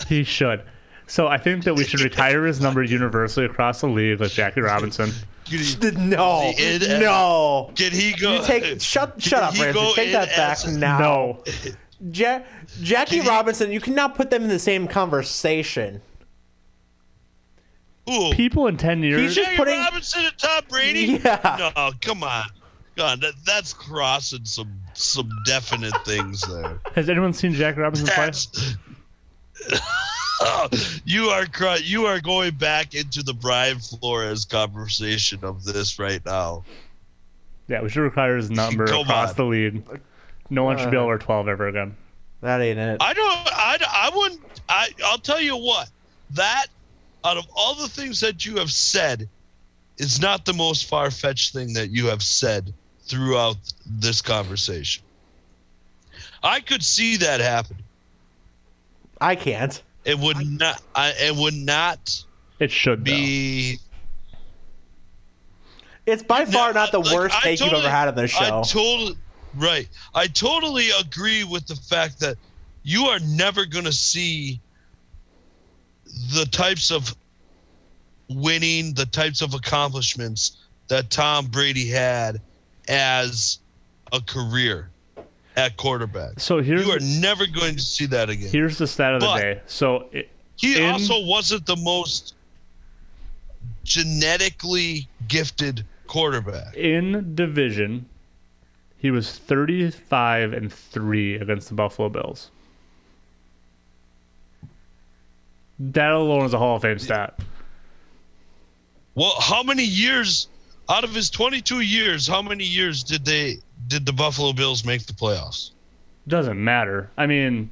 He should. So I think that we should retire his number universally across the league with Jackie Robinson. No. Did he go? Shut up, Ramsay. Take that back now. No. Jackie Robinson, you cannot put them in the same conversation. Ooh. People in 10 years. He's just Jackie Robinson and Tom Brady? Yeah. No, come on. God, that's crossing some definite things there. Has anyone seen Jackie Robinson play? You are going back into the Brian Flores conversation of this right now. Yeah, we should require his number across the league. No one should be over 12 ever again. That ain't it. I'll tell you what. That, out of all the things that you have said, is not the most far-fetched thing that you have said throughout this conversation. I could see that happen. I can't. It would not. It should be. Though. It's by far not the worst take you've ever had on this show. I totally agree with the fact that you are never going to see the types of winning, the types of accomplishments that Tom Brady had as a career. At quarterback. So you are never going to see that again. Here's the stat of the day. So he also wasn't the most genetically gifted quarterback. In division, he was 35-3 against the Buffalo Bills. That alone is a Hall of Fame stat. Well, how many years out of his 22 years, how many years did the Buffalo Bills make the playoffs? Doesn't matter. I mean,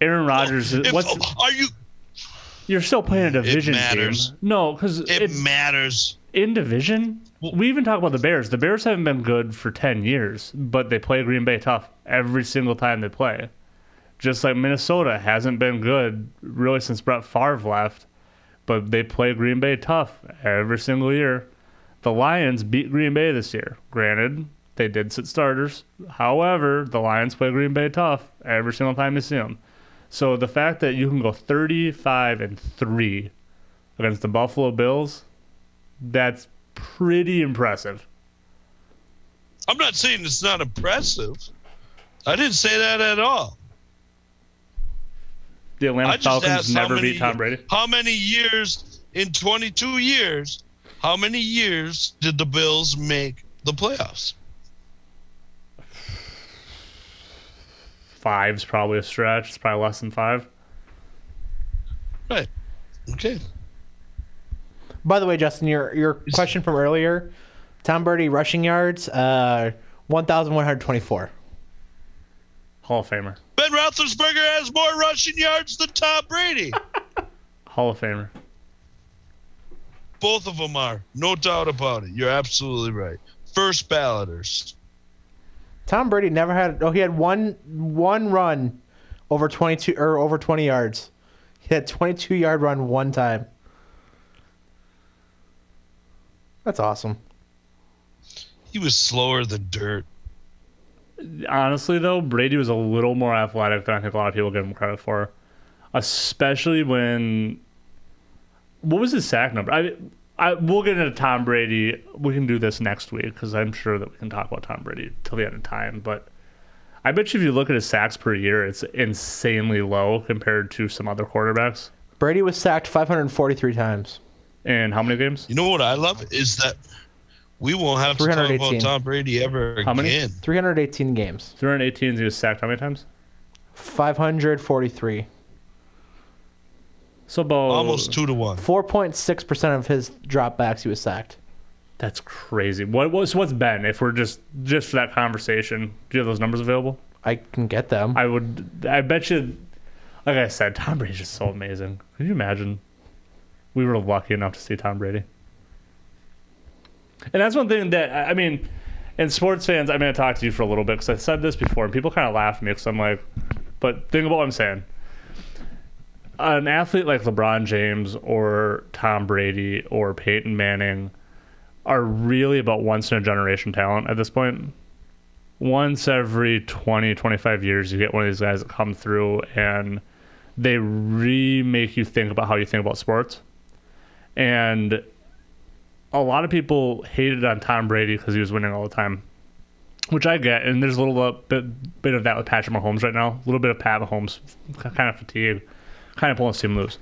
Aaron Rodgers. You're still playing a division team. No, because it matters in division. We even talk about the Bears. The Bears haven't been good for 10 years, but they play Green Bay tough every single time they play. Just like Minnesota hasn't been good really since Brett Favre left, but they play Green Bay tough every single year. The Lions beat Green Bay this year. Granted, they did sit starters. However, the Lions play Green Bay tough every single time you see them. So the fact that you can go 35-3 against the Buffalo Bills, that's pretty impressive. I'm not saying it's not impressive. I didn't say that at all. The Atlanta Falcons never beat Tom Brady. How many years in 22 years? How many years did the Bills make the playoffs? 5's probably a stretch. It's probably less than 5. Right. Okay. By the way, Justin, your question from earlier, Tom Brady rushing yards, 1,124. Hall of Famer. Ben Roethlisberger has more rushing yards than Tom Brady. Hall of Famer. Both of them are. No doubt about it. You're absolutely right. First balloters. Tom Brady never had. Oh, he had one run over 22 or over 20 yards. He had a 22-yard run one time. That's awesome. He was slower than dirt. Honestly, though, Brady was a little more athletic than I think a lot of people give him credit for, especially when. What was his sack number? We'll get into Tom Brady. We can do this next week because I'm sure that we can talk about Tom Brady till the end of time. But I bet you if you look at his sacks per year, it's insanely low compared to some other quarterbacks. Brady was sacked 543 times. And how many games? You know what I love is that we won't have to talk about Tom Brady ever how many? Again. 318 games. 318. He was sacked how many times? 543. So about almost 2-1. 4.6% of his dropbacks he was sacked. That's crazy. What's Ben? If we're just for that conversation, do you have those numbers available? I can get them. I bet you. Like I said, Tom Brady's just so amazing. Can you imagine? We were lucky enough to see Tom Brady. And that's one thing that, I mean, and sports fans, I'm going to talk to you for a little bit because I said this before and people kind of laugh at me because I'm like, but think about what I'm saying. An athlete like LeBron James or Tom Brady or Peyton Manning are really about once-in-a-generation talent at this point. Once every 20, 25 years, you get one of these guys that come through and they remake you think about how you think about sports. And a lot of people hated on Tom Brady because he was winning all the time, which I get. And there's a little bit of that with Patrick Mahomes right now. A little bit of Pat Mahomes, kind of fatigue, kind of pulling steam loose.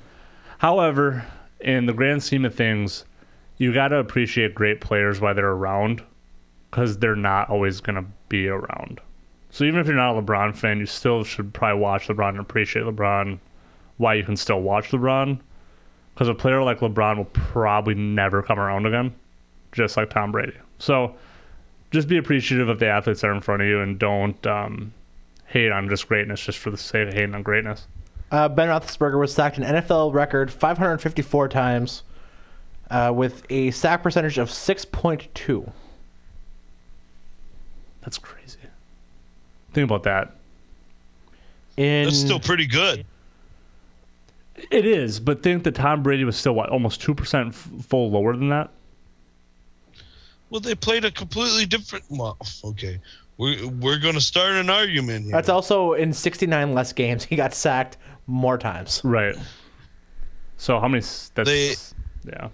However, in the grand scheme of things, you got to appreciate great players while they're around because they're not always going to be around. So even if you're not a LeBron fan, you still should probably watch LeBron and appreciate LeBron while you can still watch LeBron. Because a player like LeBron will probably never come around again, just like Tom Brady. So just be appreciative of the athletes that are in front of you and don't hate on just greatness just for the sake of hating on greatness. Ben Roethlisberger was sacked an NFL record 554 times with a sack percentage of 6.2. That's crazy. Think about that. That's still pretty good. It is, but think that Tom Brady was still, what, almost 2% full lower than that? Well, they played a completely different... Well, okay, we're going to start an argument here. That's also in 69 less games. He got sacked more times. Right. So how many... It's a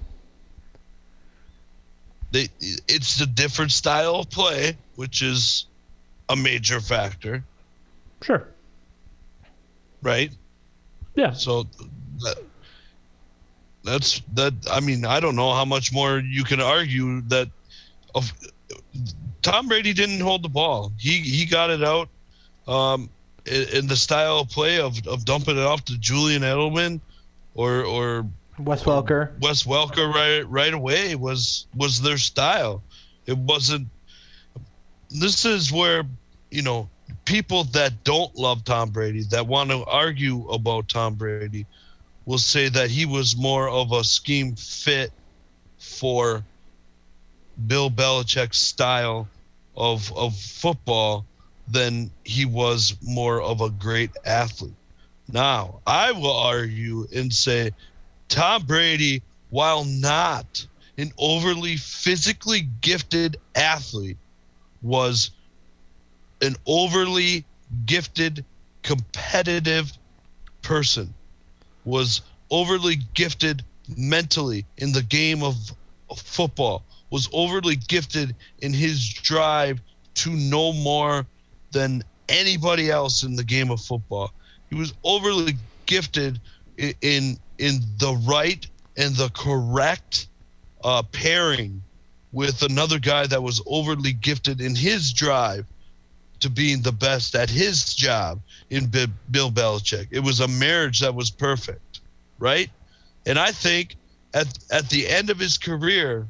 different style of play, which is a major factor. Sure. Right? Yeah. So that's that. I mean, I don't know how much more you can argue that. Tom Brady didn't hold the ball. He got it out in the style of play of dumping it off to Julian Edelman or Wes Welker. Wes Welker right away was their style. It wasn't. This is where, you know, people that don't love Tom Brady, that want to argue about Tom Brady, will say that he was more of a scheme fit for Bill Belichick's style of football than he was more of a great athlete. Now, I will argue and say Tom Brady, while not an overly physically gifted athlete, was an overly gifted, competitive person, was overly gifted mentally in the game of football, was overly gifted in his drive to know more than anybody else in the game of football. He was overly gifted in the right and the correct pairing with another guy that was overly gifted in his drive to being the best at his job in Bill Belichick. It was a marriage that was perfect, right? And I think at the end of his career,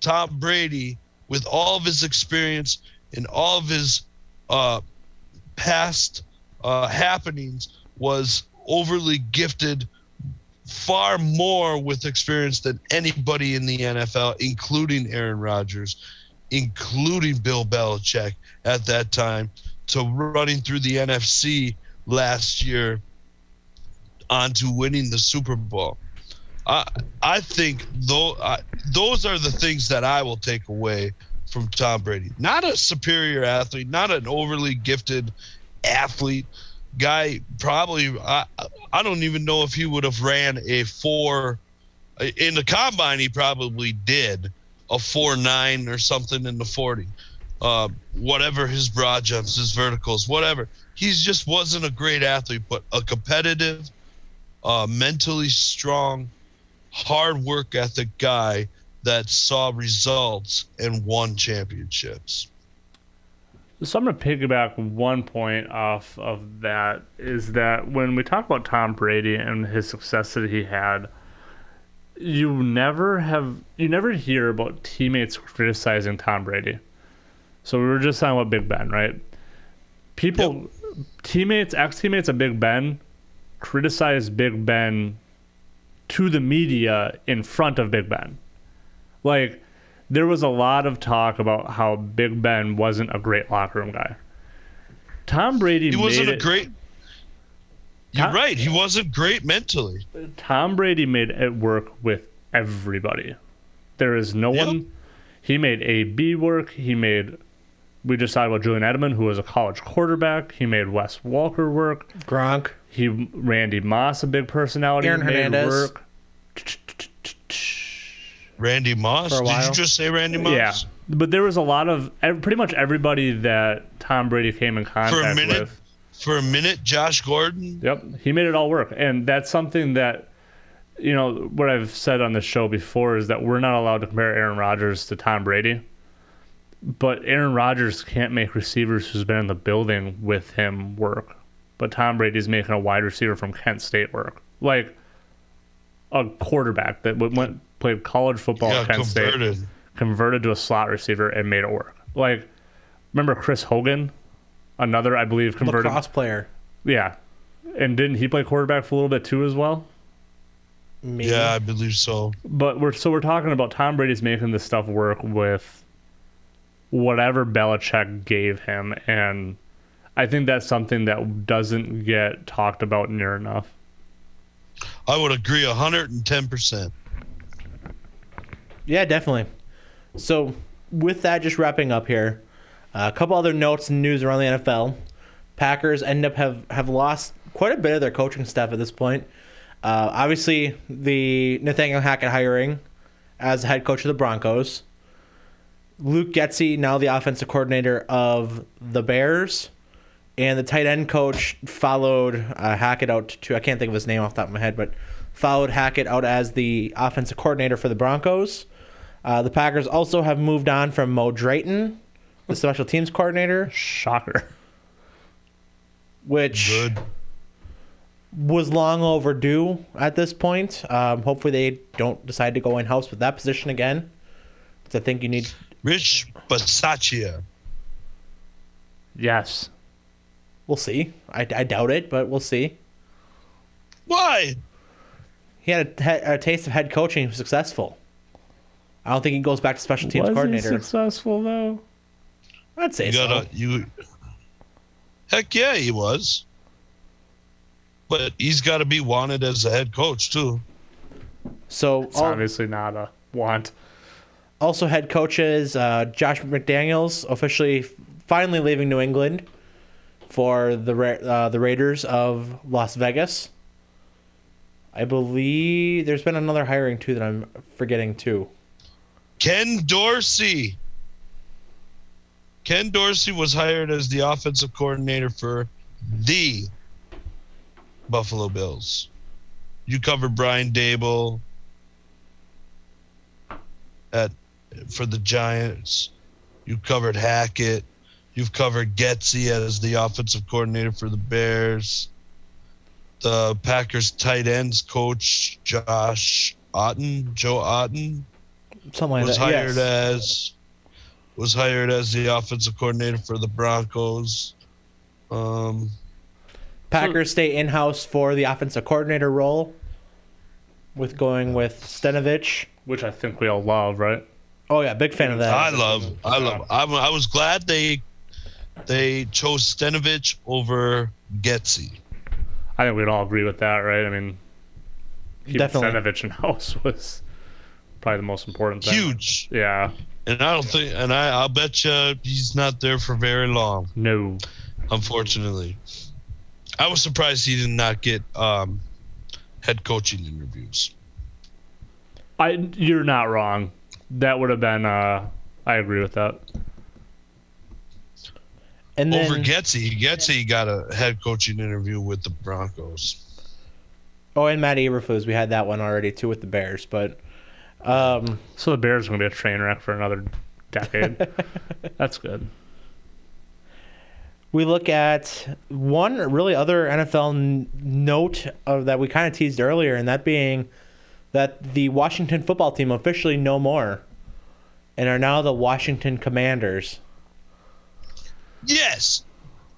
Tom Brady, with all of his experience and all of his past happenings, was overly gifted far more with experience than anybody in the NFL, including Aaron Rodgers, including Bill Belichick at that time, to running through the NFC last year on to winning the Super Bowl. I think those are the things that I will take away from Tom Brady. Not a superior athlete, not an overly gifted athlete. Guy probably, I don't even know if he would have ran a four. In the combine, he probably did a 4.9 or something in the 40. Whatever his broad jumps, his verticals, whatever. He just wasn't a great athlete, but a competitive, mentally strong, hard work ethic guy that saw results and won championships. So I'm going to piggyback one point off of that, is that when we talk about Tom Brady and his success that he had, you never hear about teammates criticizing Tom Brady. So we were just talking about Big Ben, right? People, yep. Teammates, ex-teammates of Big Ben criticize Big Ben to the media in front of Big Ben. Like, there was a lot of talk about how Big Ben wasn't a great locker room guy. Tom Brady You're right. He wasn't great mentally. Tom Brady made it work with everybody. There is no one. He made AB work. We just talked about Julian Edelman, who was a college quarterback. He made Wes Walker work. Gronk. Randy Moss, a big personality. Aaron Hernandez. Work. Randy Moss? Did you just say Randy Moss? Yeah, but there was a lot of pretty much everybody that Tom Brady came in contact with. For a minute, Josh Gordon. Yep, he made it all work. And that's something that, you know, what I've said on the show before is that we're not allowed to compare Aaron Rodgers to Tom Brady. But Aaron Rodgers can't make receivers who's been in the building with him work. But Tom Brady's making a wide receiver from Kent State work. Like a quarterback that went... played college football at Penn State, converted to a slot receiver and made it work. Like, remember Chris Hogan? Another, I believe, converted. Lacrosse player. Yeah. And didn't he play quarterback for a little bit too as well? Maybe. Yeah, I believe so. But we're talking about Tom Brady's making this stuff work with whatever Belichick gave him. And I think that's something that doesn't get talked about near enough. I would agree 110%. Yeah, definitely. So with that, just wrapping up here, a couple other notes and news around the NFL. Packers end up have lost quite a bit of their coaching staff at this point. Obviously, the Nathaniel Hackett hiring as head coach of the Broncos. Luke Getsy, now the offensive coordinator of the Bears. And the tight end coach followed Hackett out to, I can't think of his name off the top of my head, but followed Hackett out as the offensive coordinator for the Broncos. The Packers also have moved on from Mo Drayton, the special teams coordinator. Shocker. Which was long overdue at this point. Hopefully they don't decide to go in-house with that position again. Because I think you need... Rich Bisaccia. Yes. We'll see. I doubt it, but we'll see. Why? He had a taste of head coaching. He was successful. I don't think he goes back to special teams coordinator. Was he successful, though? I'd say so. Heck yeah, he was. But he's got to be wanted as a head coach, too. So it's obviously not a want. Also, head coaches, Josh McDaniels, officially finally leaving New England for the Raiders of Las Vegas. I believe there's been another hiring, too, that I'm forgetting, too. Ken Dorsey. Ken Dorsey was hired as the offensive coordinator for the Buffalo Bills. You covered Brian Dable for the Giants. You covered Hackett. You've covered Getsy as the offensive coordinator for the Bears. The Packers tight ends coach Joe Otton, was hired as the offensive coordinator for the Broncos. Packers stay in-house for the offensive coordinator role with Stenovich, which I think we all love, right? Oh yeah, big fan of that. I love. I was glad they chose Stenovich over Getsy. I think we'd all agree with that, right? I mean, keeping Stenovich in house was probably the most important thing. Huge. Yeah. And I don't think, and I'll bet you he's not there for very long. No. Unfortunately. I was surprised he did not get head coaching interviews. You're not wrong. That would have been, I agree with that. And then, over Getsy got a head coaching interview with the Broncos. Oh, and Matt Eberflus, we had that one already too with the Bears, but so the Bears are going to be a train wreck for another decade. That's good. We look at one really other NFL note of that we kind of teased earlier, and that being that the Washington football team officially no more and are now the Washington Commanders. Yes.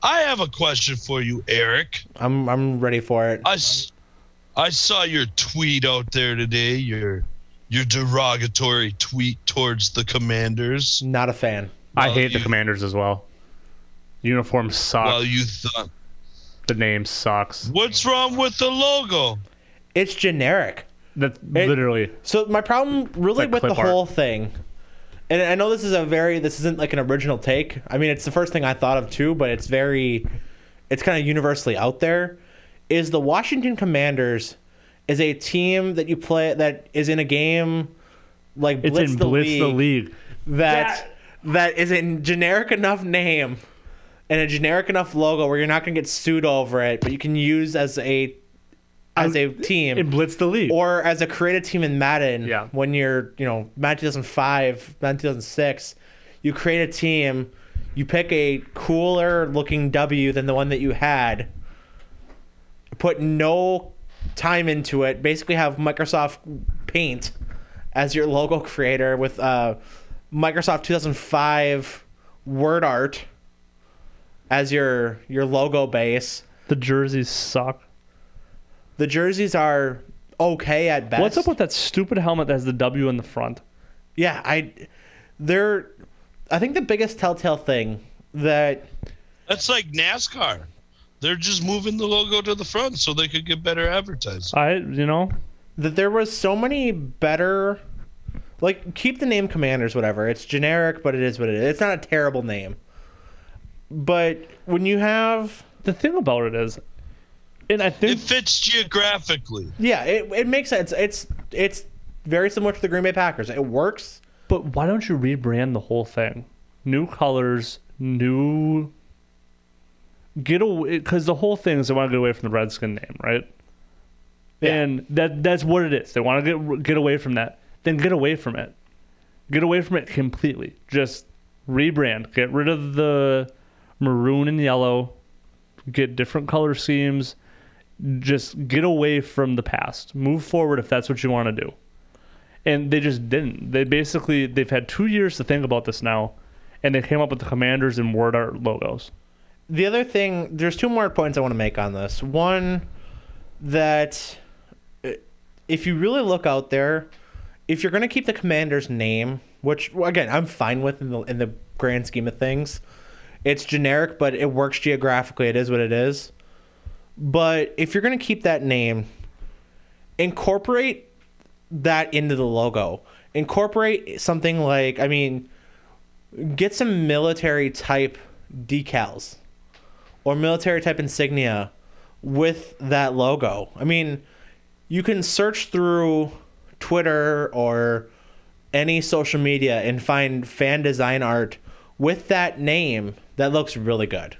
I have a question for you, Eric. I'm ready for it. I saw your tweet out there today, your derogatory tweet towards the Commanders. Not a fan. I hate the Commanders as well. Uniforms suck. Well, you thought the name sucks. What's wrong with the logo? It's generic. Literally. So my problem really with the whole thing, and I know this isn't like an original take. I mean, it's the first thing I thought of too, but it's kind of universally out there, is the Washington Commanders is a team that you play that is in a game like Blitz the League. That is a generic enough name and a generic enough logo where you're not going to get sued over it, but you can use as a team in Blitz the League or as a creative team in Madden. Yeah. When you're, Madden 2005, Madden 2006, you create a team, you pick a cooler looking W than the one that you had, put no time into it, basically have Microsoft Paint as your logo creator with Microsoft 2005 word art as your logo base. The jerseys suck. The jerseys are okay at best. What's up with that stupid helmet that has the W in the front? Yeah, I think the biggest telltale thing that's like NASCAR. They're just moving the logo to the front so they could get better advertising. That there was so many better, like, keep the name Commanders, whatever. It's generic, but it is what it is. It's not a terrible name. But when you have, the thing about it is, and I think it fits geographically. Yeah, it makes sense. It's very similar to the Green Bay Packers. It works. But why don't you rebrand the whole thing? New colors, new, get away, because the whole thing is they want to get away from the Redskin name, right? Yeah. And that's what it is. They want to get away from that. Then get away from it. Get away from it completely. Just rebrand. Get rid of the maroon and yellow. Get different color schemes. Just get away from the past. Move forward if that's what you want to do. And they just didn't. They've had 2 years to think about this now, and they came up with the Commanders and word art logos. The other thing, there's two more points I want to make on this. One, that if you really look out there, if you're going to keep the Commanders name, which, again, I'm fine with in the grand scheme of things, it's generic, but it works geographically. It is what it is. But if you're going to keep that name, incorporate that into the logo. Incorporate something like, get some military-type decals or military-type insignia with that logo. You can search through Twitter or any social media and find fan design art with that name, that looks really good.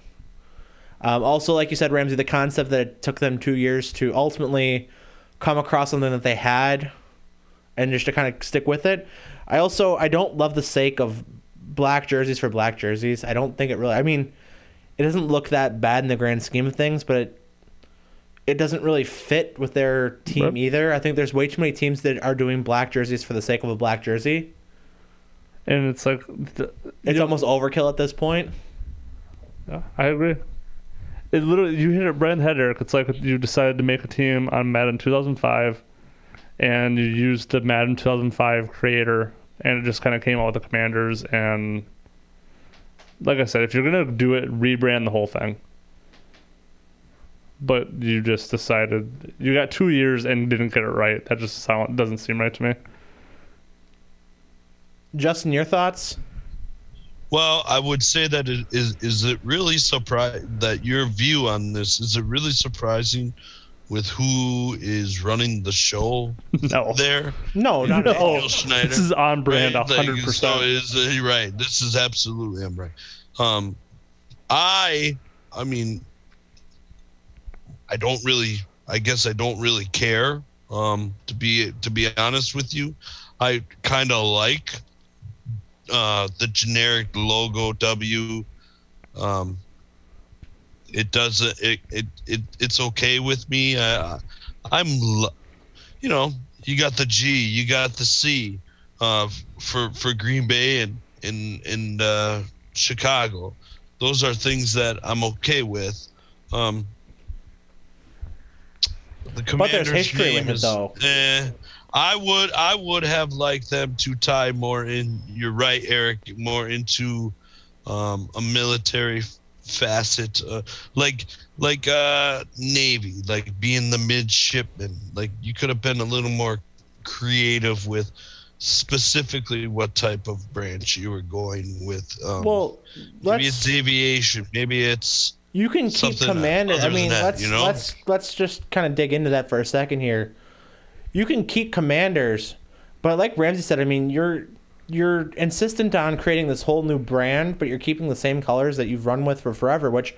Also, like you said, Ramsay, the concept that it took them 2 years to ultimately come across something that they had and just to kind of stick with it. I don't love the sake of black jerseys for black jerseys. I don't think it really, I mean, it doesn't look that bad in the grand scheme of things, but it doesn't really fit with their team either. I think there's way too many teams that are doing black jerseys for the sake of a black jersey. And it's like... It's almost overkill at this point. Yeah, I agree. It literally, you hit it right in the head, Eric. It's like you decided to make a team on Madden 2005, and you used the Madden 2005 creator, and it just kind of came out with the Commanders. And like I said, if you're going to do it, rebrand the whole thing. But you just decided you got 2 years and didn't get it right. That just doesn't seem right to me. Justin, your thoughts? Well, I would say that it is it really surprising that your view on this, is it really surprising with who is running the show there? No, not at all. Schneider, this is on brand, right? 100%. Like, so is right. This is absolutely on brand. I mean, I guess I don't really care, to be honest with you. I kind of like the generic logo W. It doesn't, it's okay with me. I'm, you know, you got the G, you got the C for Green Bay and Chicago. Those are things that I'm okay with. The Commanders, but there's history with it, though. I would have liked them to tie more in. You're right, Eric. More into a military facet, like Navy, like being the midshipman. Like you could have been a little more creative with specifically what type of branch you were going with. Maybe it's aviation. Maybe it's. You can keep Commanders. I mean, let's just kind of dig into that for a second here. You can keep Commanders, but like Ramsay said, I mean, you're insistent on creating this whole new brand, but you're keeping the same colors that you've run with for forever. Which,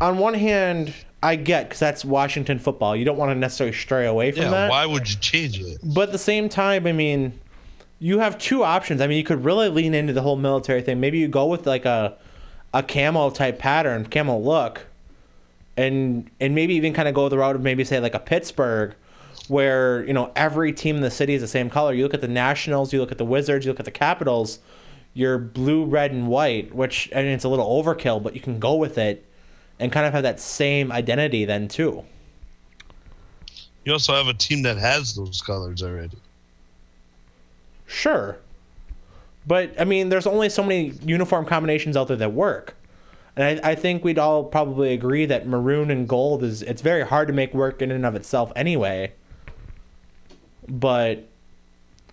on one hand, I get, because that's Washington football. You don't want to necessarily stray away from that. Yeah, why would you change it? But at the same time, I mean, you have two options. I mean, you could really lean into the whole military thing. Maybe you go with like a camel type pattern, camel look, and maybe even kind of go the route of maybe say like a Pittsburgh, where, you know, every team in the city is the same color. You look at the Nationals, you look at the Wizards, you look at the Capitals, you're blue, red, and white, which, I mean, it's a little overkill, but you can go with it and kind of have that same identity then too. You also have a team that has those colors already. Sure. But, I mean, there's only so many uniform combinations out there that work. And I think we'd all probably agree that maroon and gold is... It's very hard to make work in and of itself anyway. But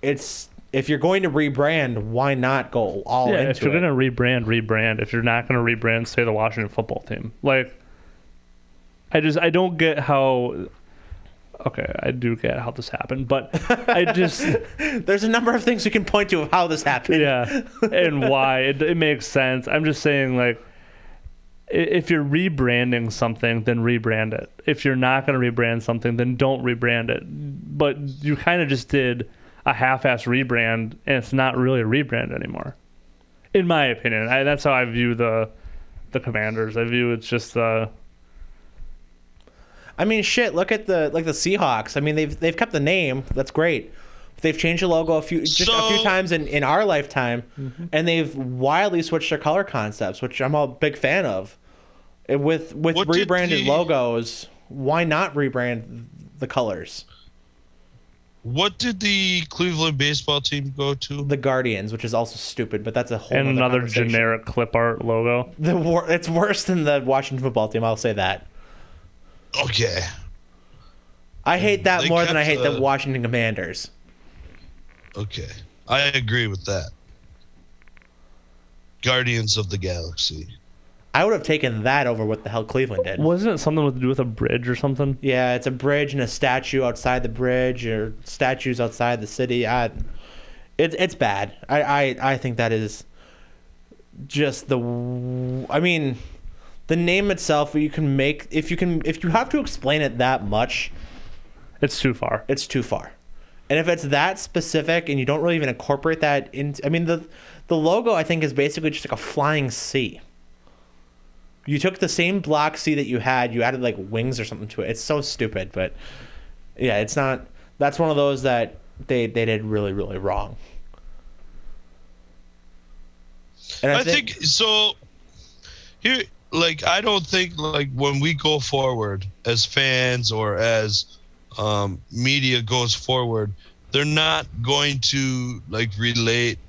it's... If you're going to rebrand, why not go all into it? Yeah, if you're going to rebrand. If you're not going to rebrand, say, the Washington football team. Like, I don't get how... Okay, I do get how this happened, but I just... There's a number of things we can point to of how this happened. Yeah, and why. It makes sense. I'm just saying, like, if you're rebranding something, then rebrand it. If you're not going to rebrand something, then don't rebrand it. But you kind of just did a half-ass rebrand, and it's not really a rebrand anymore. In my opinion. That's how I view the Commanders. I view it's just... I mean, shit. Look at the Seahawks. I mean, they've kept the name. That's great. They've changed the logo a few times in our lifetime, mm-hmm. and they've wildly switched their color concepts, which I'm a big fan of. With rebranded logos, why not rebrand the colors? What did the Cleveland baseball team go to? The Guardians, which is also stupid, but that's a whole. And another generic clip art logo. It's worse than the Washington football team. I'll say that. Okay. I hate that more than I hate the Washington Commanders. Okay. I agree with that. Guardians of the Galaxy. I would have taken that over what the hell Cleveland did. Wasn't it something to do with a bridge or something? Yeah, it's a bridge and a statue outside the bridge or statues outside the city. It's bad. I think that is... just the, I mean, the name itself, you can make, if you have to explain it that much, it's too far. It's too far. And if it's that specific and you don't really even incorporate that into, I mean, the logo, I think, is basically just like a flying C. You took the same black C that you had, you added like wings or something to it. It's so stupid, but yeah, it's not, that's one of those that they did really, really wrong. And I think so here, like, I don't think, like, when we go forward as fans or as media goes forward, they're not going to, like, relate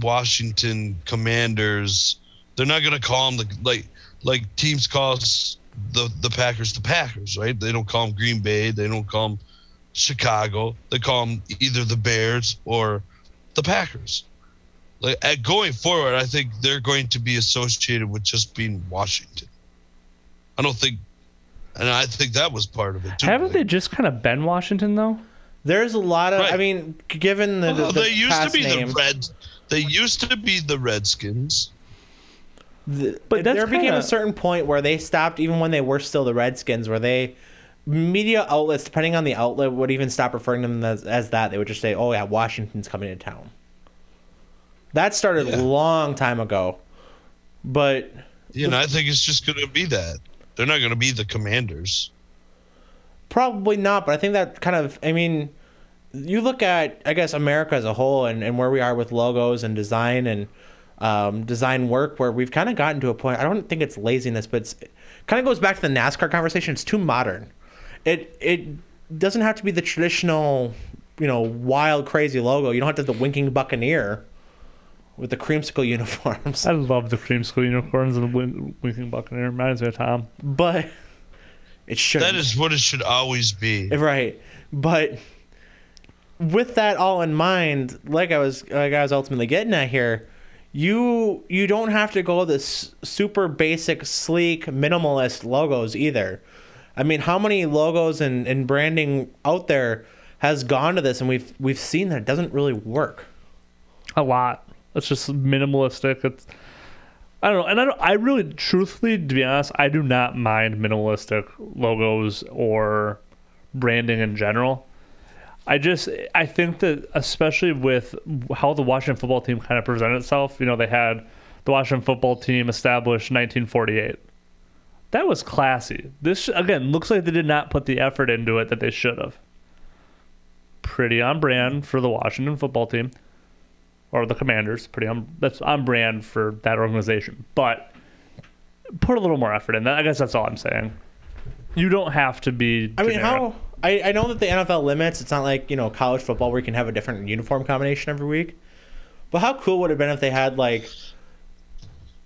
Washington Commanders. They're not going to call them like teams call the Packers the Packers, right? They don't call them Green Bay. They don't call them Chicago. They call them either the Bears or the Packers. Like, at going forward, I think they're going to be associated with just being Washington. I don't think, and I think that was part of it too. Haven't they just kind of been Washington though? There's a lot of, right. I mean, given the they used to be names. They used to be the Redskins. But there became a certain point where they stopped, even when they were still the Redskins, where they media outlets, depending on the outlet, would even stop referring to them as that. They would just say, "Oh yeah, Washington's coming to town." That started a long time ago, but you know, I think it's just going to be that they're not going to be the Commanders. Probably not, but I think that kind of, I mean, you look at, I guess, America as a whole and where we are with logos and design and. Design work where we've kind of gotten to a point. I don't think it's laziness, but it kind of goes back to the NASCAR conversation. It's too modern. It doesn't have to be the traditional, you know, wild, crazy logo. You don't have to have the winking buccaneer with the creamsicle uniforms. I love the creamsicle uniforms and the winking buccaneer. Reminds me of Tom. But it should. That is what it should always be. Right. But with that all in mind, like I was ultimately getting at here, You don't have to go this super basic, sleek, minimalist logos either. I mean, how many logos and branding out there has gone to this, and we've seen that it doesn't really work. A lot. It's just minimalistic. It's, I don't know, and I really, truthfully, to be honest, I do not mind minimalistic logos or branding in general. I think that, especially with how the Washington football team kind of presented itself, you know, they had the Washington football team established 1948. That was classy. This, again, looks like they did not put the effort into it that they should have. Pretty on brand for the Washington football team, or the Commanders. That's on brand for that organization. But put a little more effort in that. I guess that's all I'm saying. You don't have to be generic. I mean, I know that the NFL limits. It's not like, you know, college football where you can have a different uniform combination every week. But how cool would it have been if they had like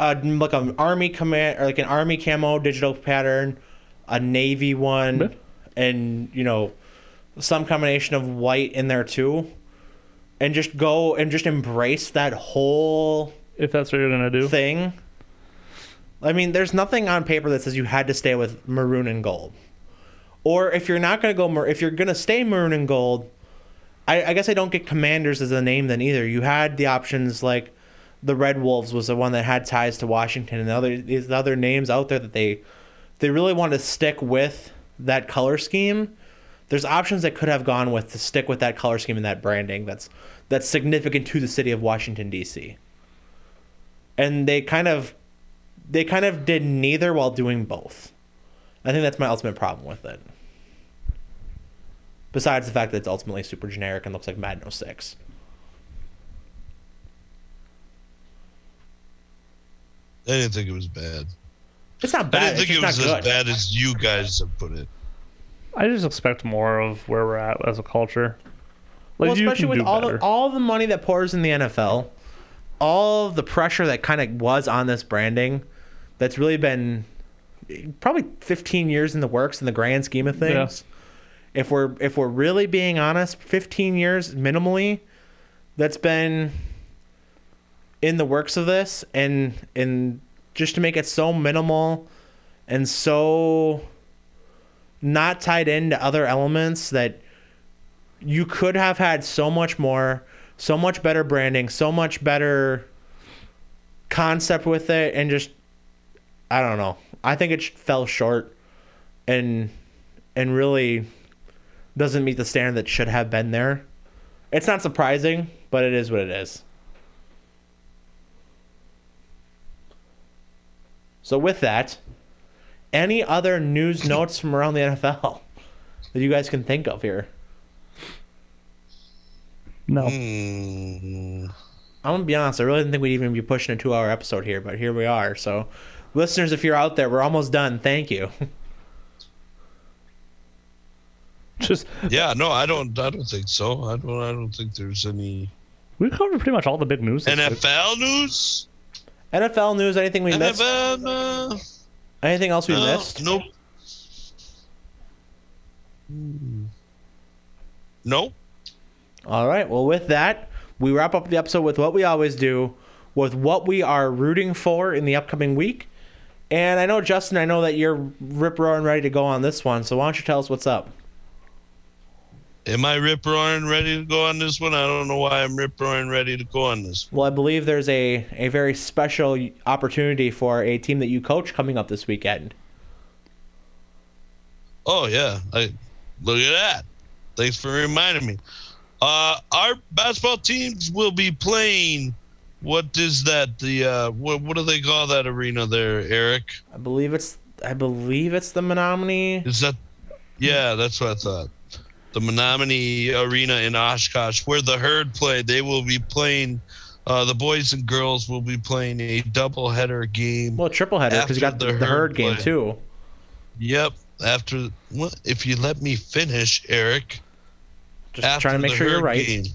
an Army command, or like an Army camo digital pattern, a Navy one, mm-hmm. and, you know, some combination of white in there too, and just go and just embrace that whole. If that's what you're gonna do. Thing. I mean, there's nothing on paper that says you had to stay with maroon and gold. Or if you're not going to go, if you're going to stay maroon and gold, I guess I don't get Commanders as a name then either. You had the options, like the Red Wolves was the one that had ties to Washington, and these other names out there that they really wanted to stick with that color scheme. There's options that could have gone with to stick with that color scheme and that branding that's significant to the city of Washington, D.C. And they kind of did neither while doing both. I think that's my ultimate problem with it. Besides the fact that it's ultimately super generic and looks like Madden 06. I didn't think it was bad. It's not bad. I didn't think it was as bad as you guys have put it. I just expect more of where we're at as a culture. Like, well, especially with all the money that pours in the NFL, all the pressure that kind of was on this branding, that's really been probably 15 years in the works in the grand scheme of things. Yeah. If we're really being honest, 15 years minimally that's been in the works of this, and just to make it so minimal and so not tied into other elements, that you could have had so much more, so much better branding, so much better concept with it, and just, I don't know. I think it fell short and really doesn't meet the standard that should have been there. It's not surprising, but it is what it is. So with that, any other news notes from around the NFL that you guys can think of here? No. I'm going to be honest. I really didn't think we'd even be pushing a 2-hour episode here, but here we are. So listeners, if you're out there, we're almost done. Thank you. I don't think so. I don't think there's any. We covered pretty much all the big news. NFL news? NFL news, anything we missed? Anything else we missed? Nope. Nope. All right. Well, with that, we wrap up the episode with what we always do, with what we are rooting for in the upcoming week. And I know, Justin, I know that you're rip-roaring ready to go on this one, so why don't you tell us what's up? Am I rip-roaring ready to go on this one? I don't know why I'm rip-roaring ready to go on this one. Well, I believe there's a very special opportunity for a team that you coach coming up this weekend. Oh, yeah. Look at that. Thanks for reminding me. Our basketball teams will be playing, what is that? What do they call that arena there, Eric? I believe it's the Menominee. Is that? Yeah, that's what I thought. The Menominee Arena in Oshkosh, where the Herd play. They will be playing, the boys and girls will be playing a doubleheader game. Well, tripleheader, because you got the Herd game too. Yep. After, well, if you let me finish, Eric. Just trying to make sure you're right. Game,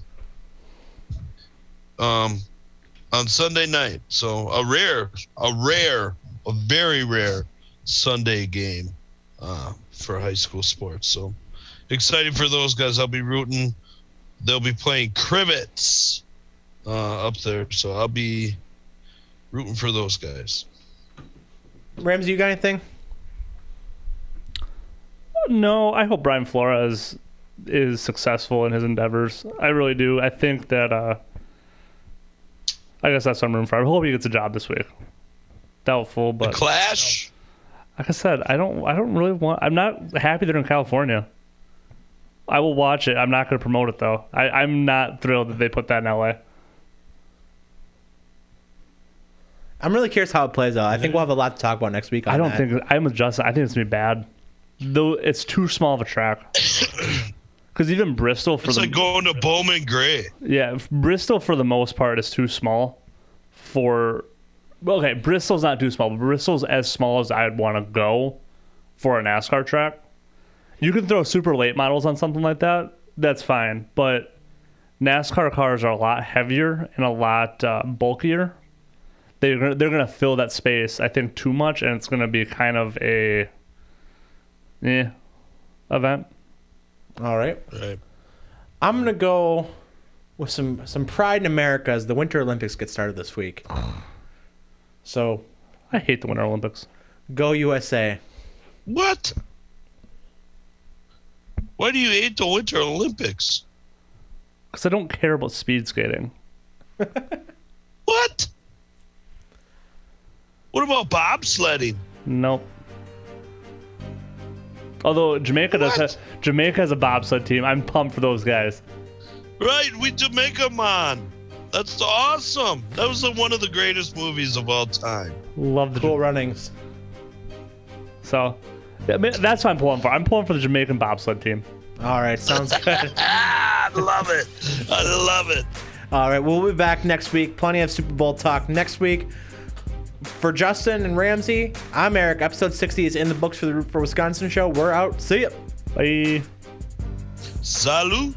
on Sunday night, so a very rare Sunday game for high school sports. So excited for those guys. I'll be rooting. They'll be playing Crivets up there, so I'll be rooting for those guys. Ramsay, you got anything? No, I hope Brian Flores is successful in his endeavors. I really do. I think that I guess that's some room for. I hope he gets a job this week. Doubtful, but the Clash. Like I said, I don't really want. I'm not happy they're in California. I will watch it. I'm not going to promote it though. I'm not thrilled that they put that in LA. I'm really curious how it plays out. I think we'll have a lot to talk about next week. I'm with Justin. I think it's gonna be bad. Though it's too small of a track. Because even Bristol for it's like going to Bowman Gray. Yeah, Bristol for the most part is too small for. Okay, Bristol's not too small, but Bristol's as small as I'd want to go for a NASCAR track. You can throw super late models on something like that. That's fine, but NASCAR cars are a lot heavier and a lot bulkier. They're gonna fill that space, I think, too much, and it's gonna be kind of a event. All right. I'm going to go with some pride in America as the Winter Olympics get started this week. So I hate the Winter Olympics. Go USA. What? Why do you hate the Winter Olympics? Because I don't care about speed skating. What? What about bobsledding? Nope. Although Jamaica has a bobsled team. I'm pumped for those guys. Right, we Jamaica Man. That's awesome. That was one of the greatest movies of all time. Love the Cool Runnings. So, that's what I'm pulling for. I'm pulling for the Jamaican bobsled team. All right, sounds good. I love it. I love it. All right, we'll be back next week. Plenty of Super Bowl talk next week. For Justin and Ramsay, I'm Eric. Episode 60 is in the books for the Root for Wisconsin show. We're out. See ya. Bye. Salut.